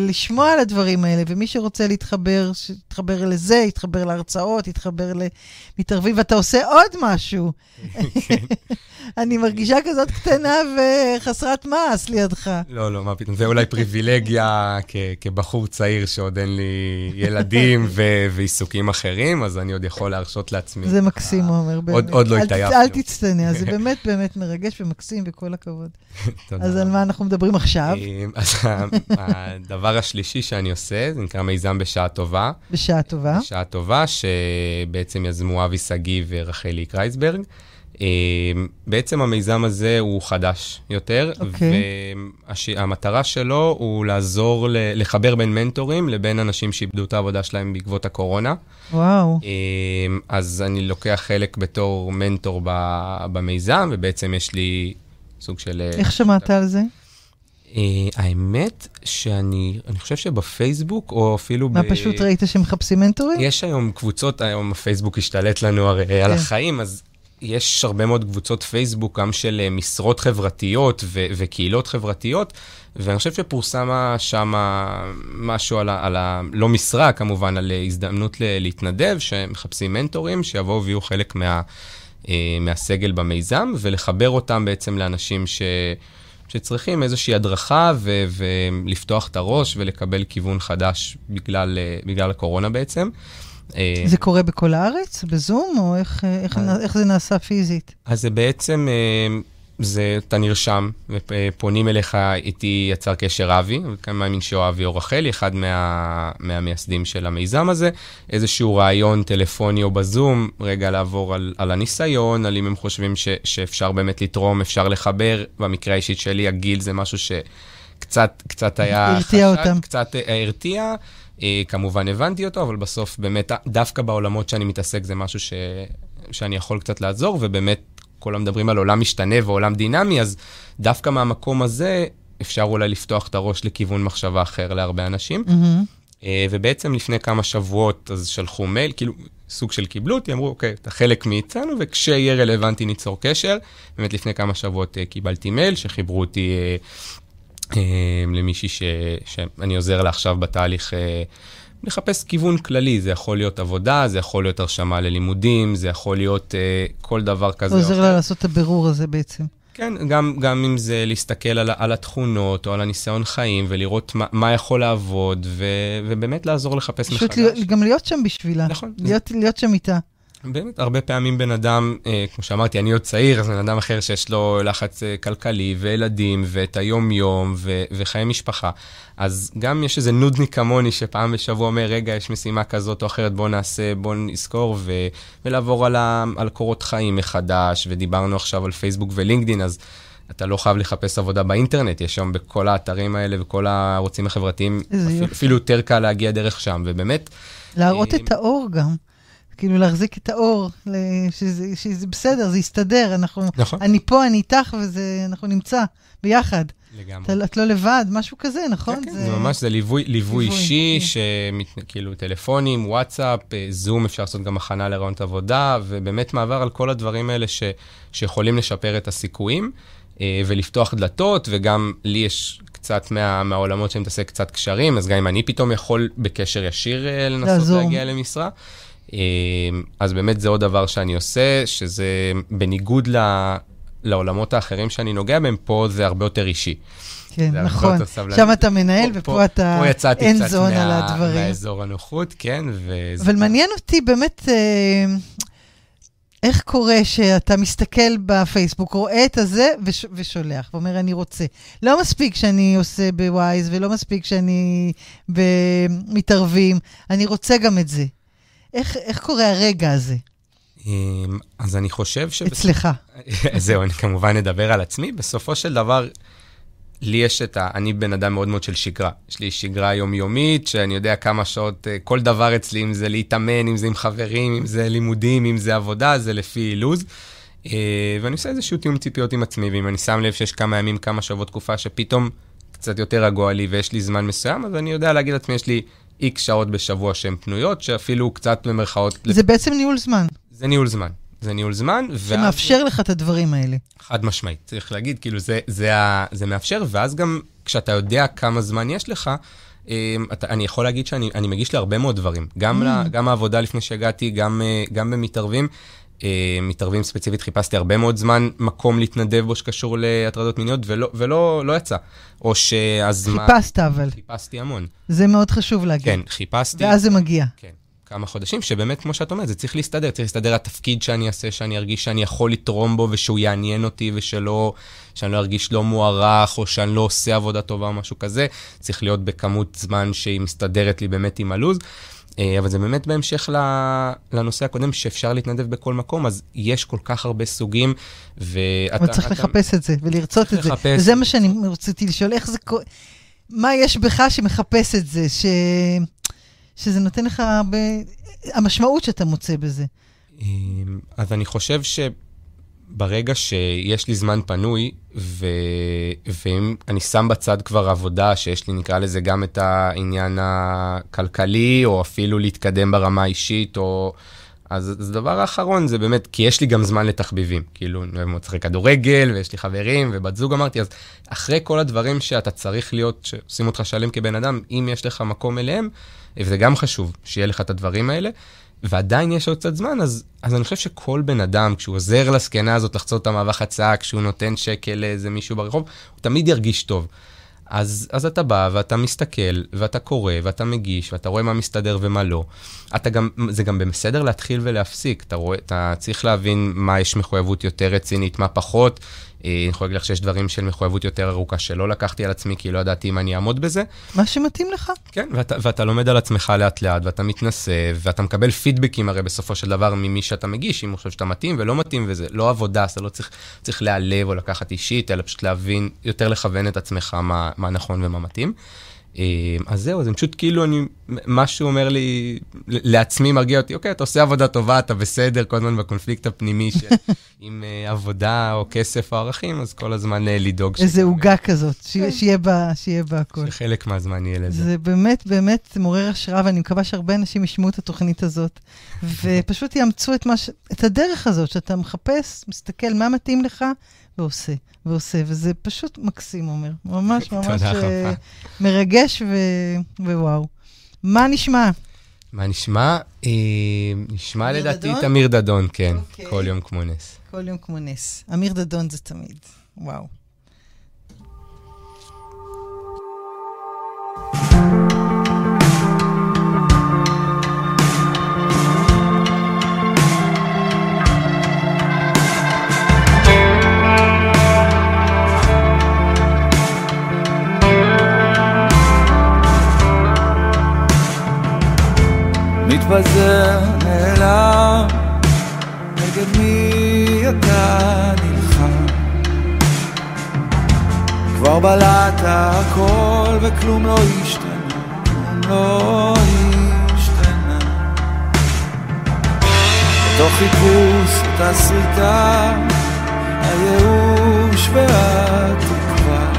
לשמוע על הדברים האלה, ומי שרוצה להתחבר, יתחבר לזה, יתחבר להרצאות, יתחבר למתערבים, ואתה עושה עוד משהו. כן. אני מרגישה כזאת קטנה וחסרת מעש לידך. לא, מה פתאום. זה אולי פריבילגיה כבחור צעיר שעוד אין לי ילדים ועיסוקים אחרים, אז אני עוד יכול להרשות לעצמי. זה מקסים, עומר. עוד לא התעייף. אל תצטנע, זה באמת באמת מרגש ומקסים בכל הכבוד. אז על מה אנחנו מדברים עכשיו? אז הדבר השלישי שאני עושה, זה נקרא מיזם בשעה טובה. בשעה טובה. בשעה טובה, שבעצם יזמו אבי סגי ורחלי קרייסברג. בעצם המיזם הזה הוא חדש יותר, והמטרה שלו הוא לעזור לחבר בין מנטורים לבין אנשים שאיבדו את העבודה שלהם בעקבות הקורונה. וואו. אז אני לוקח חלק בתור מנטור במיזם, ובעצם יש לי סוג של... איך שמעת על זה? האמת שאני חושב שבפייסבוק, או אפילו... מה פשוט ראית שמחפשים מנטורים? יש היום קבוצות, היום הפייסבוק השתלט לנו הרי על החיים, אז... יש הרבה מאוד קבוצות פייסבוק, גם של משרות חברתיות וקהילות חברתיות, ואני חושב שפורסמה שם משהו על ה... לא משרה, כמובן, על הזדמנות להתנדב, שמחפשים מנטורים, שיבואו ויהיו חלק מהסגל במיזם, ולחבר אותם בעצם לאנשים שצריכים איזושהי הדרכה, ולפתוח את הראש ולקבל כיוון חדש בגלל הקורונה בעצם. זה קורה בכל הארץ? בזום? או איך זה נעשה פיזית? אז זה בעצם, אתה נרשם, ופונים אליך, איתי יצר קשר אבי, מאמין שהוא אבי או רחלי, אחד מהמייסדים של המיזם הזה, איזשהו רעיון טלפוני או בזום, רגע לעבור על הניסיון, על אם הם חושבים שאפשר באמת לתרום, אפשר לחבר, במקרה האישית שלי, הגיל זה משהו שקצת היה... הרתיע אותם. קצת הרתיע, כמובן הבנתי אותו, אבל בסוף באמת, דווקא בעולמות שאני מתעסק, זה משהו שאני יכול קצת לעזור, ובאמת כולם מדברים על עולם משתנה ועולם דינמי, אז דווקא מהמקום הזה אפשר אולי לפתוח את הראש לכיוון מחשבה אחר להרבה אנשים. ובעצם לפני כמה שבועות אז שלחו מייל, כאילו סוג של קיבלות, אמרו, אוקיי, אתה חלק מאיתנו, וכשיהיה רלוונטי ניצור קשר. באמת לפני כמה שבועות קיבלתי מייל שחיברו אותי... למישהי שאני עוזר לה עכשיו בתהליך לחפש כיוון כללי, זה יכול להיות עבודה, זה יכול להיות הרשמה ללימודים, זה יכול להיות כל דבר כזה. עוזר לה לעשות את הבירור הזה בעצם. כן, גם אם זה להסתכל על התכונות או על הניסיון חיים ולראות מה יכול לעבוד ובאמת לעזור לחפש מחדש. פשוט גם להיות שם בשבילה, להיות שם איתה. באמת, הרבה פעמים בן אדם, כמו שאמרתי, אני עוד צעיר, אז בן אדם אחר שיש לו לחץ כלכלי וילדים ואת היום-יום וחיי משפחה. אז גם יש איזה נודני כמוני שפעם בשבוע אומר, רגע, יש משימה כזאת או אחרת, בוא נעשה, בוא נזכור ולעבור על קורות חיים מחדש, ודיברנו עכשיו על פייסבוק ולינקדין, אז אתה לא חייב לחפש עבודה באינטרנט, יש שם בכל האתרים האלה וכל הערוצים החברתיים, אפילו יותר קל להגיע דרך שם, ובאמת... להראות את האור גם. כאילו להחזיק את האור, שזה בסדר, זה יסתדר, אני פה, אני איתך, ואנחנו נמצא ביחד. לגמרי. את לא לבד, משהו כזה, נכון? זה ממש, זה ליווי אישי, כאילו טלפונים, וואטסאפ, זום, אפשר לעשות גם הכנה לרעיונות עבודה, ובאמת מעבר על כל הדברים האלה שיכולים לשפר את הסיכויים, ולפתוח דלתות, וגם לי יש קצת מהעולמות שאני מתעסק קצת קשרים, אז גם אם אני פתאום יכול בקשר ישיר לנסות להגיע למשרה, אז באמת זה עוד דבר שאני עושה, שזה בניגוד לעולמות האחרים שאני נוגע בהם, פה זה הרבה יותר אישי. כן, נכון. שם אתה מנהל, ופה אתה אין זון על הדברים. מהאזור הנוחות, כן. אבל מעניין אותי באמת, איך קורה שאתה מסתכל בפייסבוק, רואה את הזה ושולח, ואומר אני רוצה. לא מספיק שאני עושה בווייז, ולא מספיק שאני מתערבים, אני רוצה גם את זה. איך קורה הרגע הזה? אז אני חושב ש... אצלך. זהו, אני כמובן אדבר על עצמי. בסופו של דבר, לי יש אני בן אדם מאוד מאוד של שגרה. יש לי שגרה יומיומית, שאני יודע כמה שעות, כל דבר אצלי, אם זה להתאמן, אם זה עם חברים, אם זה לימודים, אם זה עבודה, זה לפי לוז. ואני עושה איזשהו תיאום ציפיות עם עצמי, ואם אני שם לב שיש כמה ימים, כמה שבועות תקופה, שפתאום קצת יותר רגוע לי ויש לי זמן מסוים, אז אני יודע להגיד לעצמי, יש לי איקס שעות בשבוע שהן פנויות, שאפילו קצת במרכאות... זה בעצם ניהול זמן. זה ניהול זמן. שמאפשר לך את הדברים האלה. חד משמעית, צריך להגיד, כאילו זה מאפשר, ואז גם כשאתה יודע כמה זמן יש לך, אני יכול להגיד שאני מגיש להרבה מאוד דברים. גם העבודה לפני שהגעתי, גם במתערבים, מתערבים ספציפית, חיפשתי הרבה מאוד זמן מקום להתנדב בו שקשור להטרדות מיניות, ולא יצא. או שהזמן... חיפשת אבל. חיפשתי המון. זה מאוד חשוב להגיד. כן, חיפשתי. ואז זה מגיע. כן, כמה חודשים, שבאמת, כמו שאת אומרת, זה צריך להסתדר. צריך להסתדר התפקיד שאני אעשה, שאני ארגיש שאני יכול לתרום בו, ושהוא יעניין אותי, שאני לא ארגיש לא מוערך, או שאני לא עושה עבודה טובה או משהו כזה. צריך להיות בכמות זמן שהיא מסתדרת לי באמת עם הלוז. אבל זה באמת בהמשך לנושא הקודם, שאפשר להתנדב בכל מקום, אז יש כל כך הרבה סוגים, ואתה... צריך לחפש את זה, ולרצות את זה. וזה מה שאני רציתי לשאול, מה יש בך שמחפש את זה, שזה נותן לך הרבה... המשמעות שאתה מוצא בזה. אז אני חושב שברגע שיש לי זמן פנוי, ואם אני שם בצד כבר עבודה, שיש לי נקרא לזה גם את העניין הכלכלי, או אפילו להתקדם ברמה האישית, או אז הדבר האחרון זה באמת, כי יש לי גם זמן לתחביבים, כאילו, מוצחק כדורגל, ויש לי חברים, ובת זוג אמרתי, אז אחרי כל הדברים שאתה צריך להיות, שעושים אותך שלם כבן אדם, אם יש לך מקום אליהם, וזה גם חשוב, שיהיה לך את הדברים האלה, ועדיין יש עוד קצת זמן, אז אני חושב שכל בן אדם, כשהוא עוזר לסקנה הזאת לחצות את המעבר חצה, כשהוא נותן שקל לאיזה מישהו ברחוב, הוא תמיד ירגיש טוב. אז אתה בא, ואתה מסתכל, ואתה קורא, ואתה מגיש, ואתה רואה מה מסתדר ומה לא. זה גם בסדר להתחיל ולהפסיק. אתה צריך להבין מה יש מחויבות יותר רצינית, מה פחות. אני יכול להגיד לך שיש דברים של מחויבות יותר ארוכה שלא לקחתי על עצמי, כי לא ידעתי אם אני אעמוד בזה. מה שמתאים לך. כן, ואתה לומד על עצמך לאט לאט, ואתה מתנסה, ואתה מקבל פידבקים הרי בסופו של דבר ממי שאתה מגיש, אם הוא חושב שאתה מתאים ולא מתאים, וזה לא עבודה, אז אתה לא צריך להעלב או לקחת אישית, אלא פשוט להבין, יותר לכוון את עצמך מה נכון ומה מתאים. אז זהו, זה פשוט כאילו משהו אומר לי, לעצמי מרגיע אותי, אוקיי, אתה עושה עבודה טובה, אתה בסדר, כל הזמן בקונפליקט הפנימי עם עבודה או כסף או ערכים, אז כל הזמן לדאוג. איזה הוגה כזאת, שיהיה בה הכל. שחלק מהזמן יהיה לזה. זה באמת, באמת מעורר השראה, ואני מקווה שהרבה אנשים ישמעו את התוכנית הזאת, ופשוט יאמצו את הדרך הזאת, שאתה מחפש, מסתכל מה מתאים לך, ועושה, וזה פשוט מקסים, עומר. ממש ממש מרגש ווואו. מה נשמע? מה נשמע? נשמע לדעתי את אמיר דדון, כן. כל יום כמו נס. כל יום כמו נס. אמיר דדון זה תמיד. וואו. מתפזר נעלם, נגד מי אתה נלחם? כבר בלעת הכל וכלום לא השתנה, כלום לא השתנה. בתוך חיפוש את הסריטה, הייאוש והתקווה,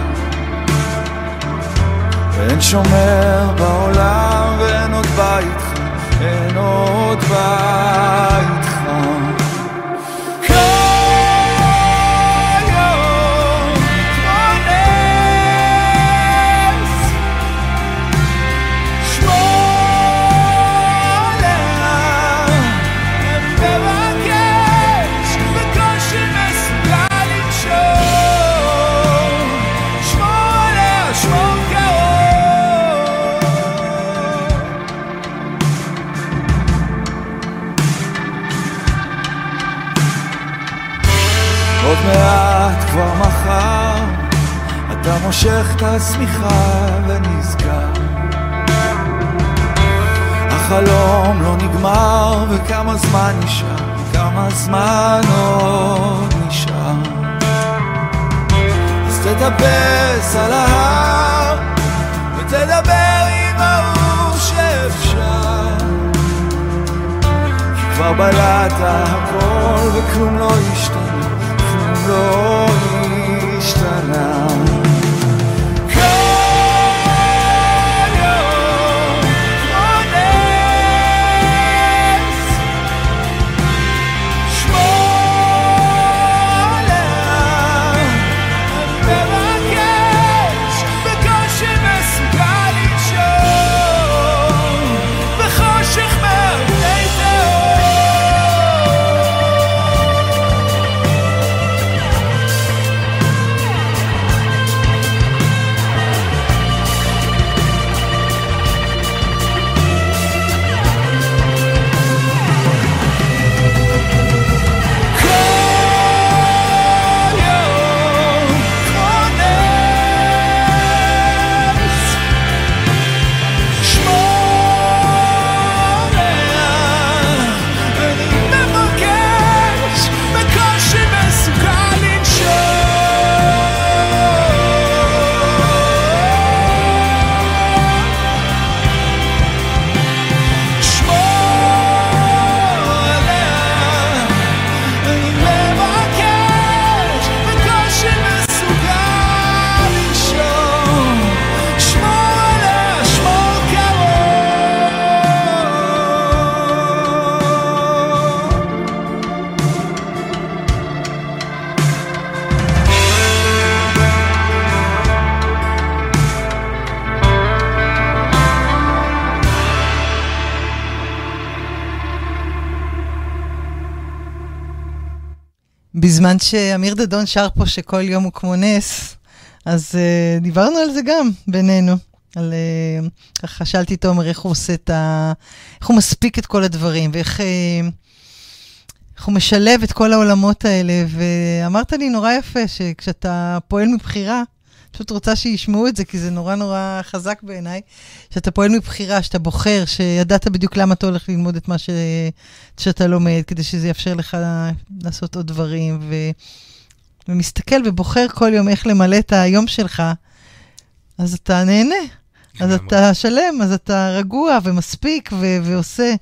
ואין שומר בעולם ואין עוד בית חם, אין עוד בית חם. כל יום כמו נס, שמור להם, מבקש וכל שמסוגל לנשום, שמור להם, שמור קרוב. עוד מעט כבר מחר, אתה מושך את הסמיכה ונזכר, החלום לא נגמר, וכמה זמן נשאר, כמה זמן עוד נשאר. אז תדפס על ההר ותדבר עם ההוא שאפשר, כי כבר בלעת הכל וכלום לא ישתנה, לא השתנה. כל יום כמו נס, שמור להם, מבקש וכל שמסוגל לנשום, בחושך מרדי תהום. בזמן שאמיר דדון שר פה שכל יום הוא כמו נס, אז דיברנו על זה גם בינינו. על, ככה שאלתי את עומר איך הוא עושה את ה... איך הוא מספיק את כל הדברים, ואיך הוא משלב את כל העולמות האלה, ואמרת לי נורא יפה שכשאתה פועל מבחירה, פשוט רוצה שישמעו את זה, כי זה נורא נורא חזק בעיניי, שאתה פועל מבחירה, שאתה בוחר, שידעת בדיוק למה אתה הולך ללמוד את מה שאתה לומד, כדי שזה יאפשר לך לעשות עוד דברים, ומסתכל ובוחר כל יום איך למלא את היום שלך, אז אתה נהנה, אז אתה שלם, אז אתה רגוע ומספיק ועושה,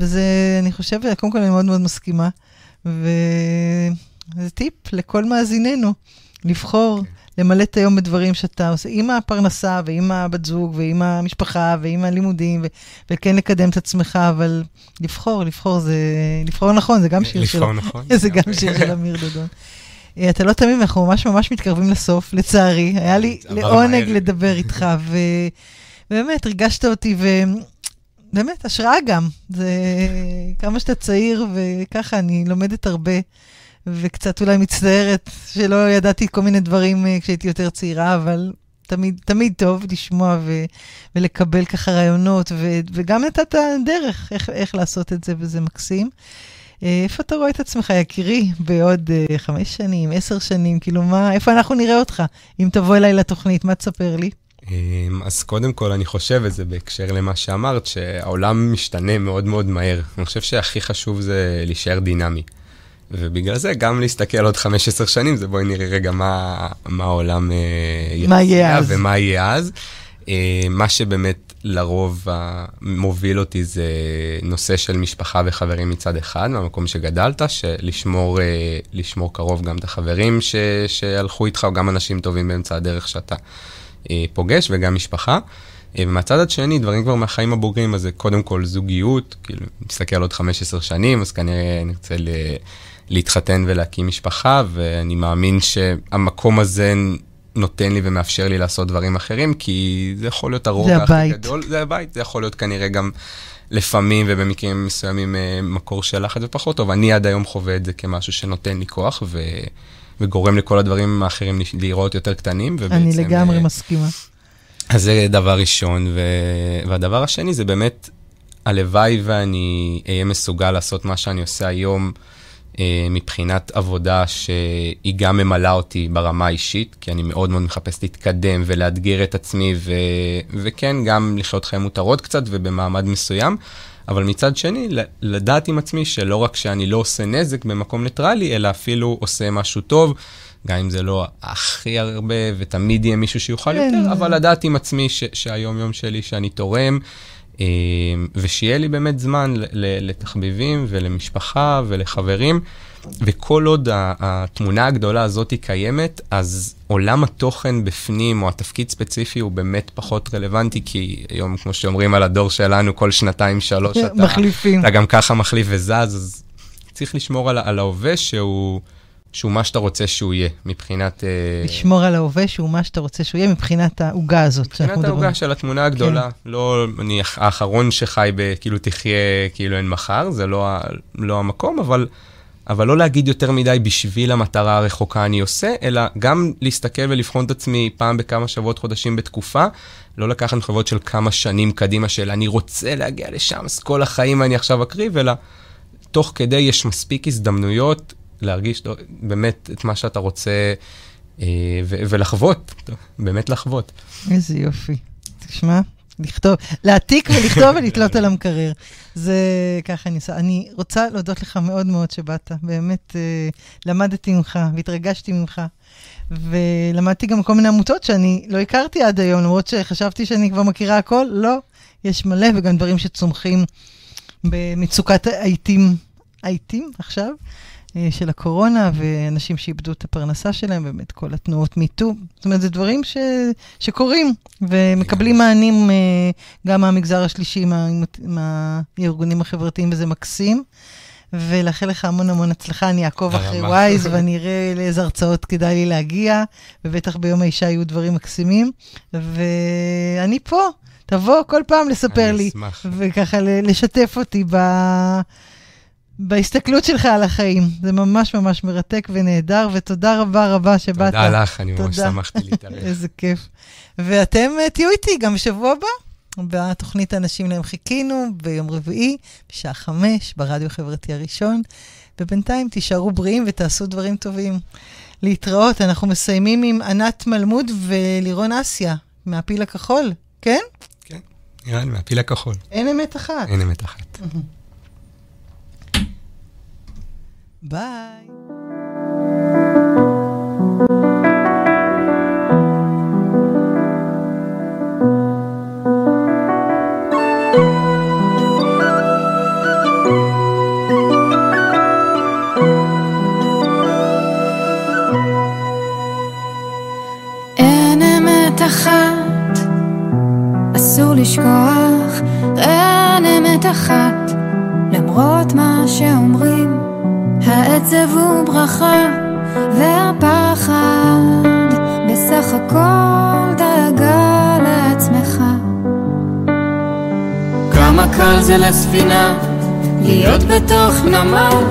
וזה, אני חושבת, קודם כל אני מאוד מאוד מסכימה, וזה טיפ לכל מאזיננו, לבחור, למלא את היום בדברים שאתה עושה, עם הפרנסה ועם הבת זוג ועם המשפחה ועם הלימודים, וכן לקדם את עצמך, אבל לבחור נכון, זה גם שיר שלו. זה גם שיר של אמיר דדון. אתה לא תמים, אנחנו ממש ממש מתקרבים לסוף, לצערי. היה לי לעונג לדבר איתך, ובאמת ריגשת אותי, ובאמת השראה גם. כמה שאתה צעיר, וככה אני לומדת הרבה. וקצת אולי מצטערת שלא ידעתי כל מיני דברים כשהייתי יותר צעירה, אבל תמיד, תמיד טוב לשמוע ולקבל ככה רעיונות, וגם נתת דרך איך לעשות את זה, וזה מקסים. איפה אתה רואה את עצמך, יקירי, בעוד 5 שנים, 10 שנים, כאילו מה, איפה אנחנו נראה אותך? אם תבוא אליי לתוכנית, מה תספר לי? אז קודם כל אני חושב את זה בהקשר למה שאמרת, שהעולם משתנה מאוד מאוד מהר. אני חושב שהכי חשוב זה להישאר דינמי. ובגלל זה גם להסתכל עוד 15 שנים, זה בואי נראה רגע מה העולם יהיה ומה יהיה אז. מה שבאמת לרוב מוביל אותי זה נושא של משפחה וחברים מצד אחד, מהמקום שגדלת, לשמור קרוב גם את החברים שהלכו איתך, או גם אנשים טובים באמצע הדרך שאתה פוגש, וגם משפחה. ומהצד השני, דברים כבר מהחיים הבוגרים, אז זה קודם כל זוגיות, כאילו מסתכל עוד 15 שנים, אז כנראה נרצה להתחתן ולהקים משפחה, ואני מאמין שהמקום הזה נותן לי ומאפשר לי לעשות דברים אחרים, כי זה יכול להיות הרוגע הכי גדול, זה הבית, זה יכול להיות כנראה גם לפעמים ובמקרים מסוימים מקור של לחץ ופחות טוב, אני עד היום חווה את זה כמשהו שנותן לי כוח וגורם לכל הדברים האחרים להיראות יותר קטנים. אני לגמרי מסכימה. אז זה דבר ראשון, והדבר השני זה באמת, הלוואי ואני אהיה מסוגל לעשות מה שאני עושה היום, מבחינת עבודה שהיא גם ממלאה אותי ברמה האישית, כי אני מאוד מאוד מחפש להתקדם ולאתגר את עצמי, וכן, גם לחיות חיים מותרות קצת ובמעמד מסוים, אבל מצד שני, לדעת עם עצמי שלא רק שאני לא עושה נזק במקום ניטרלי, אלא אפילו עושה משהו טוב, גם אם זה לא הכי הרבה, ותמיד יהיה מישהו שיוכל יותר, אבל לדעת עם עצמי שהיום יום שלי שאני תורם, ושיהיה לי באמת זמן לתחביבים ולמשפחה ולחברים, וכל עוד התמונה הגדולה הזאת היא קיימת, אז עולם התוכן בפנים, או התפקיד ספציפי, הוא באמת פחות רלוונטי, כי היום, כמו שאומרים על הדור שלנו, כל 2-3, אתה גם ככה מחליף וזז, אז צריך לשמור על ההווה שהוא מה שאתה רוצה שהוא יהיה, מבחינת... לשמור על ההווה שהוא מה שאתה רוצה שהוא יהיה, מבחינת ההוגה הזאת. מבחינת ההוגה של התמונה הגדולה. לא, אני האחרון שחי בכאילו תחיה, כאילו אין מחר, זה לא המקום, אבל לא להגיד יותר מדי בשביל המטרה הרחוקה אני עושה, אלא גם להסתכל ולבחון את עצמי פעם בכמה שבועות, חודשים בתקופה, לא לקחת מחוות של כמה שנים קדימה של אני רוצה להגיע לשם, אז כל החיים אני עכשיו אקריב, אלא תוך כדי יש מספיק הזדמנויות להרגיש באמת את מה שאתה רוצה, ולחוות, באמת לחוות. איזה יופי. תשמע, לכתוב, להעתיק ולכתוב ולתלות על המקרר. זה ככה אני עושה. אני רוצה להודות לך מאוד מאוד שבאת. באמת למדתי ממך והתרגשתי ממך. ולמדתי גם כל מיני עמותות שאני לא הכרתי עד היום, למרות שחשבתי שאני כבר מכירה הכל. לא, יש מלא וגם דברים שצומחים במצוקת העיתים עכשיו. של הקורונה, ואנשים שאיבדו את הפרנסה שלהם, באמת כל התנועות מיטו. זאת אומרת, זה דברים שקורים, ומקבלים מענים גם מהמגזר השלישי, מהארגונים החברתיים, וזה מקסים. ולאחל לך המון המון הצלחה, אני אעקוב אחרי וייז, ואני אראה לאיזה הרצאות כדאי לי להגיע, ובטח ביום האישה יהיו דברים מקסימים. ואני פה, תבוא כל פעם לספר לי, וככה לשתף אותי בהסתכלות שלך על החיים. זה ממש ממש מרתק ונהדר, ותודה רבה רבה שבאת. תודה לך, אני ממש שמחתי להתארח. איזה כיף. ואתם תהיו איתי גם שבוע הבא, בתוכנית אנשים להם חיכינו, ביום רביעי, בשעה 5, ברדיו החברתי הראשון, ובינתיים תישארו בריאים ותעשו דברים טובים. להתראות, אנחנו מסיימים עם ענת מלמוד ולירון אסיה, מהפיל הכחול, כן? כן, ירן, מהפיל הכחול. אין אמת אחת. אין אמת אחת. ביי. אין אמת אחת, אסור לשכוח. אין אמת אחת, למרות מה שאומרים. העצב הוא ברכה והפחד, בסך הכל דאגה לעצמך. כמה קל זה לספינה להיות בתוך נמל,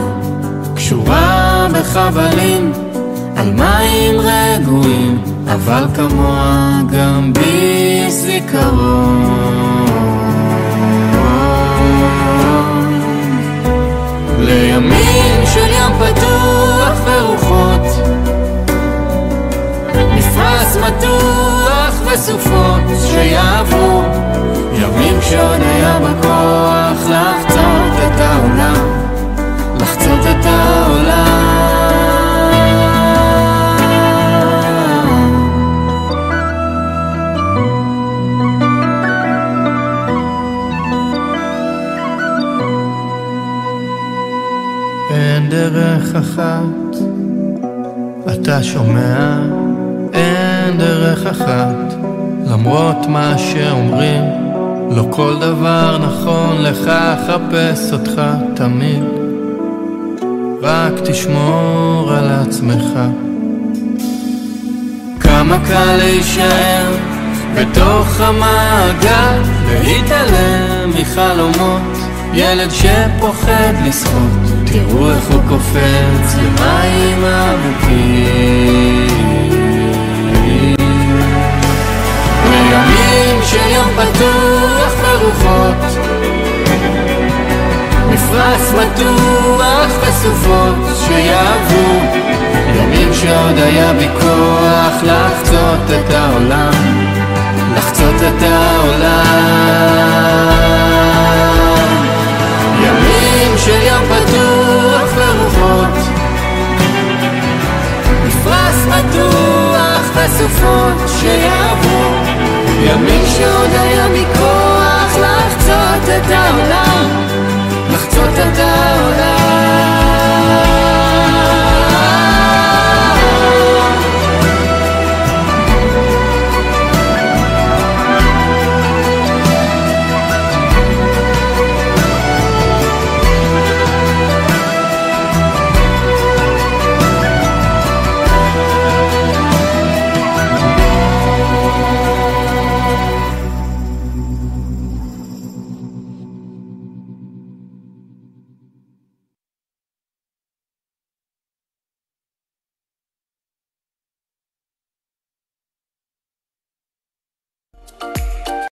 קשורה בחבלים על מים רגועים, אבל כמוה גם בי זיכרון. לימים של ים פתוח ורוחות, מפרס מתוח וסופות שיעברו, ימים שעוד היה בכוח לחצות את העולם, לחצות את העולם. אין דרך אחת, אתה שומע? אין דרך אחת, למרות מה שאומרים. לא כל דבר נכון לך, חפש אותך תמיד, רק תשמור על עצמך. כמה קל להישאר בתוך המעגל, להתעלם מחלומות, ילד שפוחד לשחות, תראו איך הוא קופץ למים עמוקים. לימים של יום פתוח ורוחות, מפרס מתוח וסופות שיעברו, ימים שעוד היה בכוח לחצות את העולם, לחצות את העולם. ימים של ים פתוח ורוחות, מפרס מתוח וסופות שיעברו, ימים שעוד היה מכוח לחצות את העולם.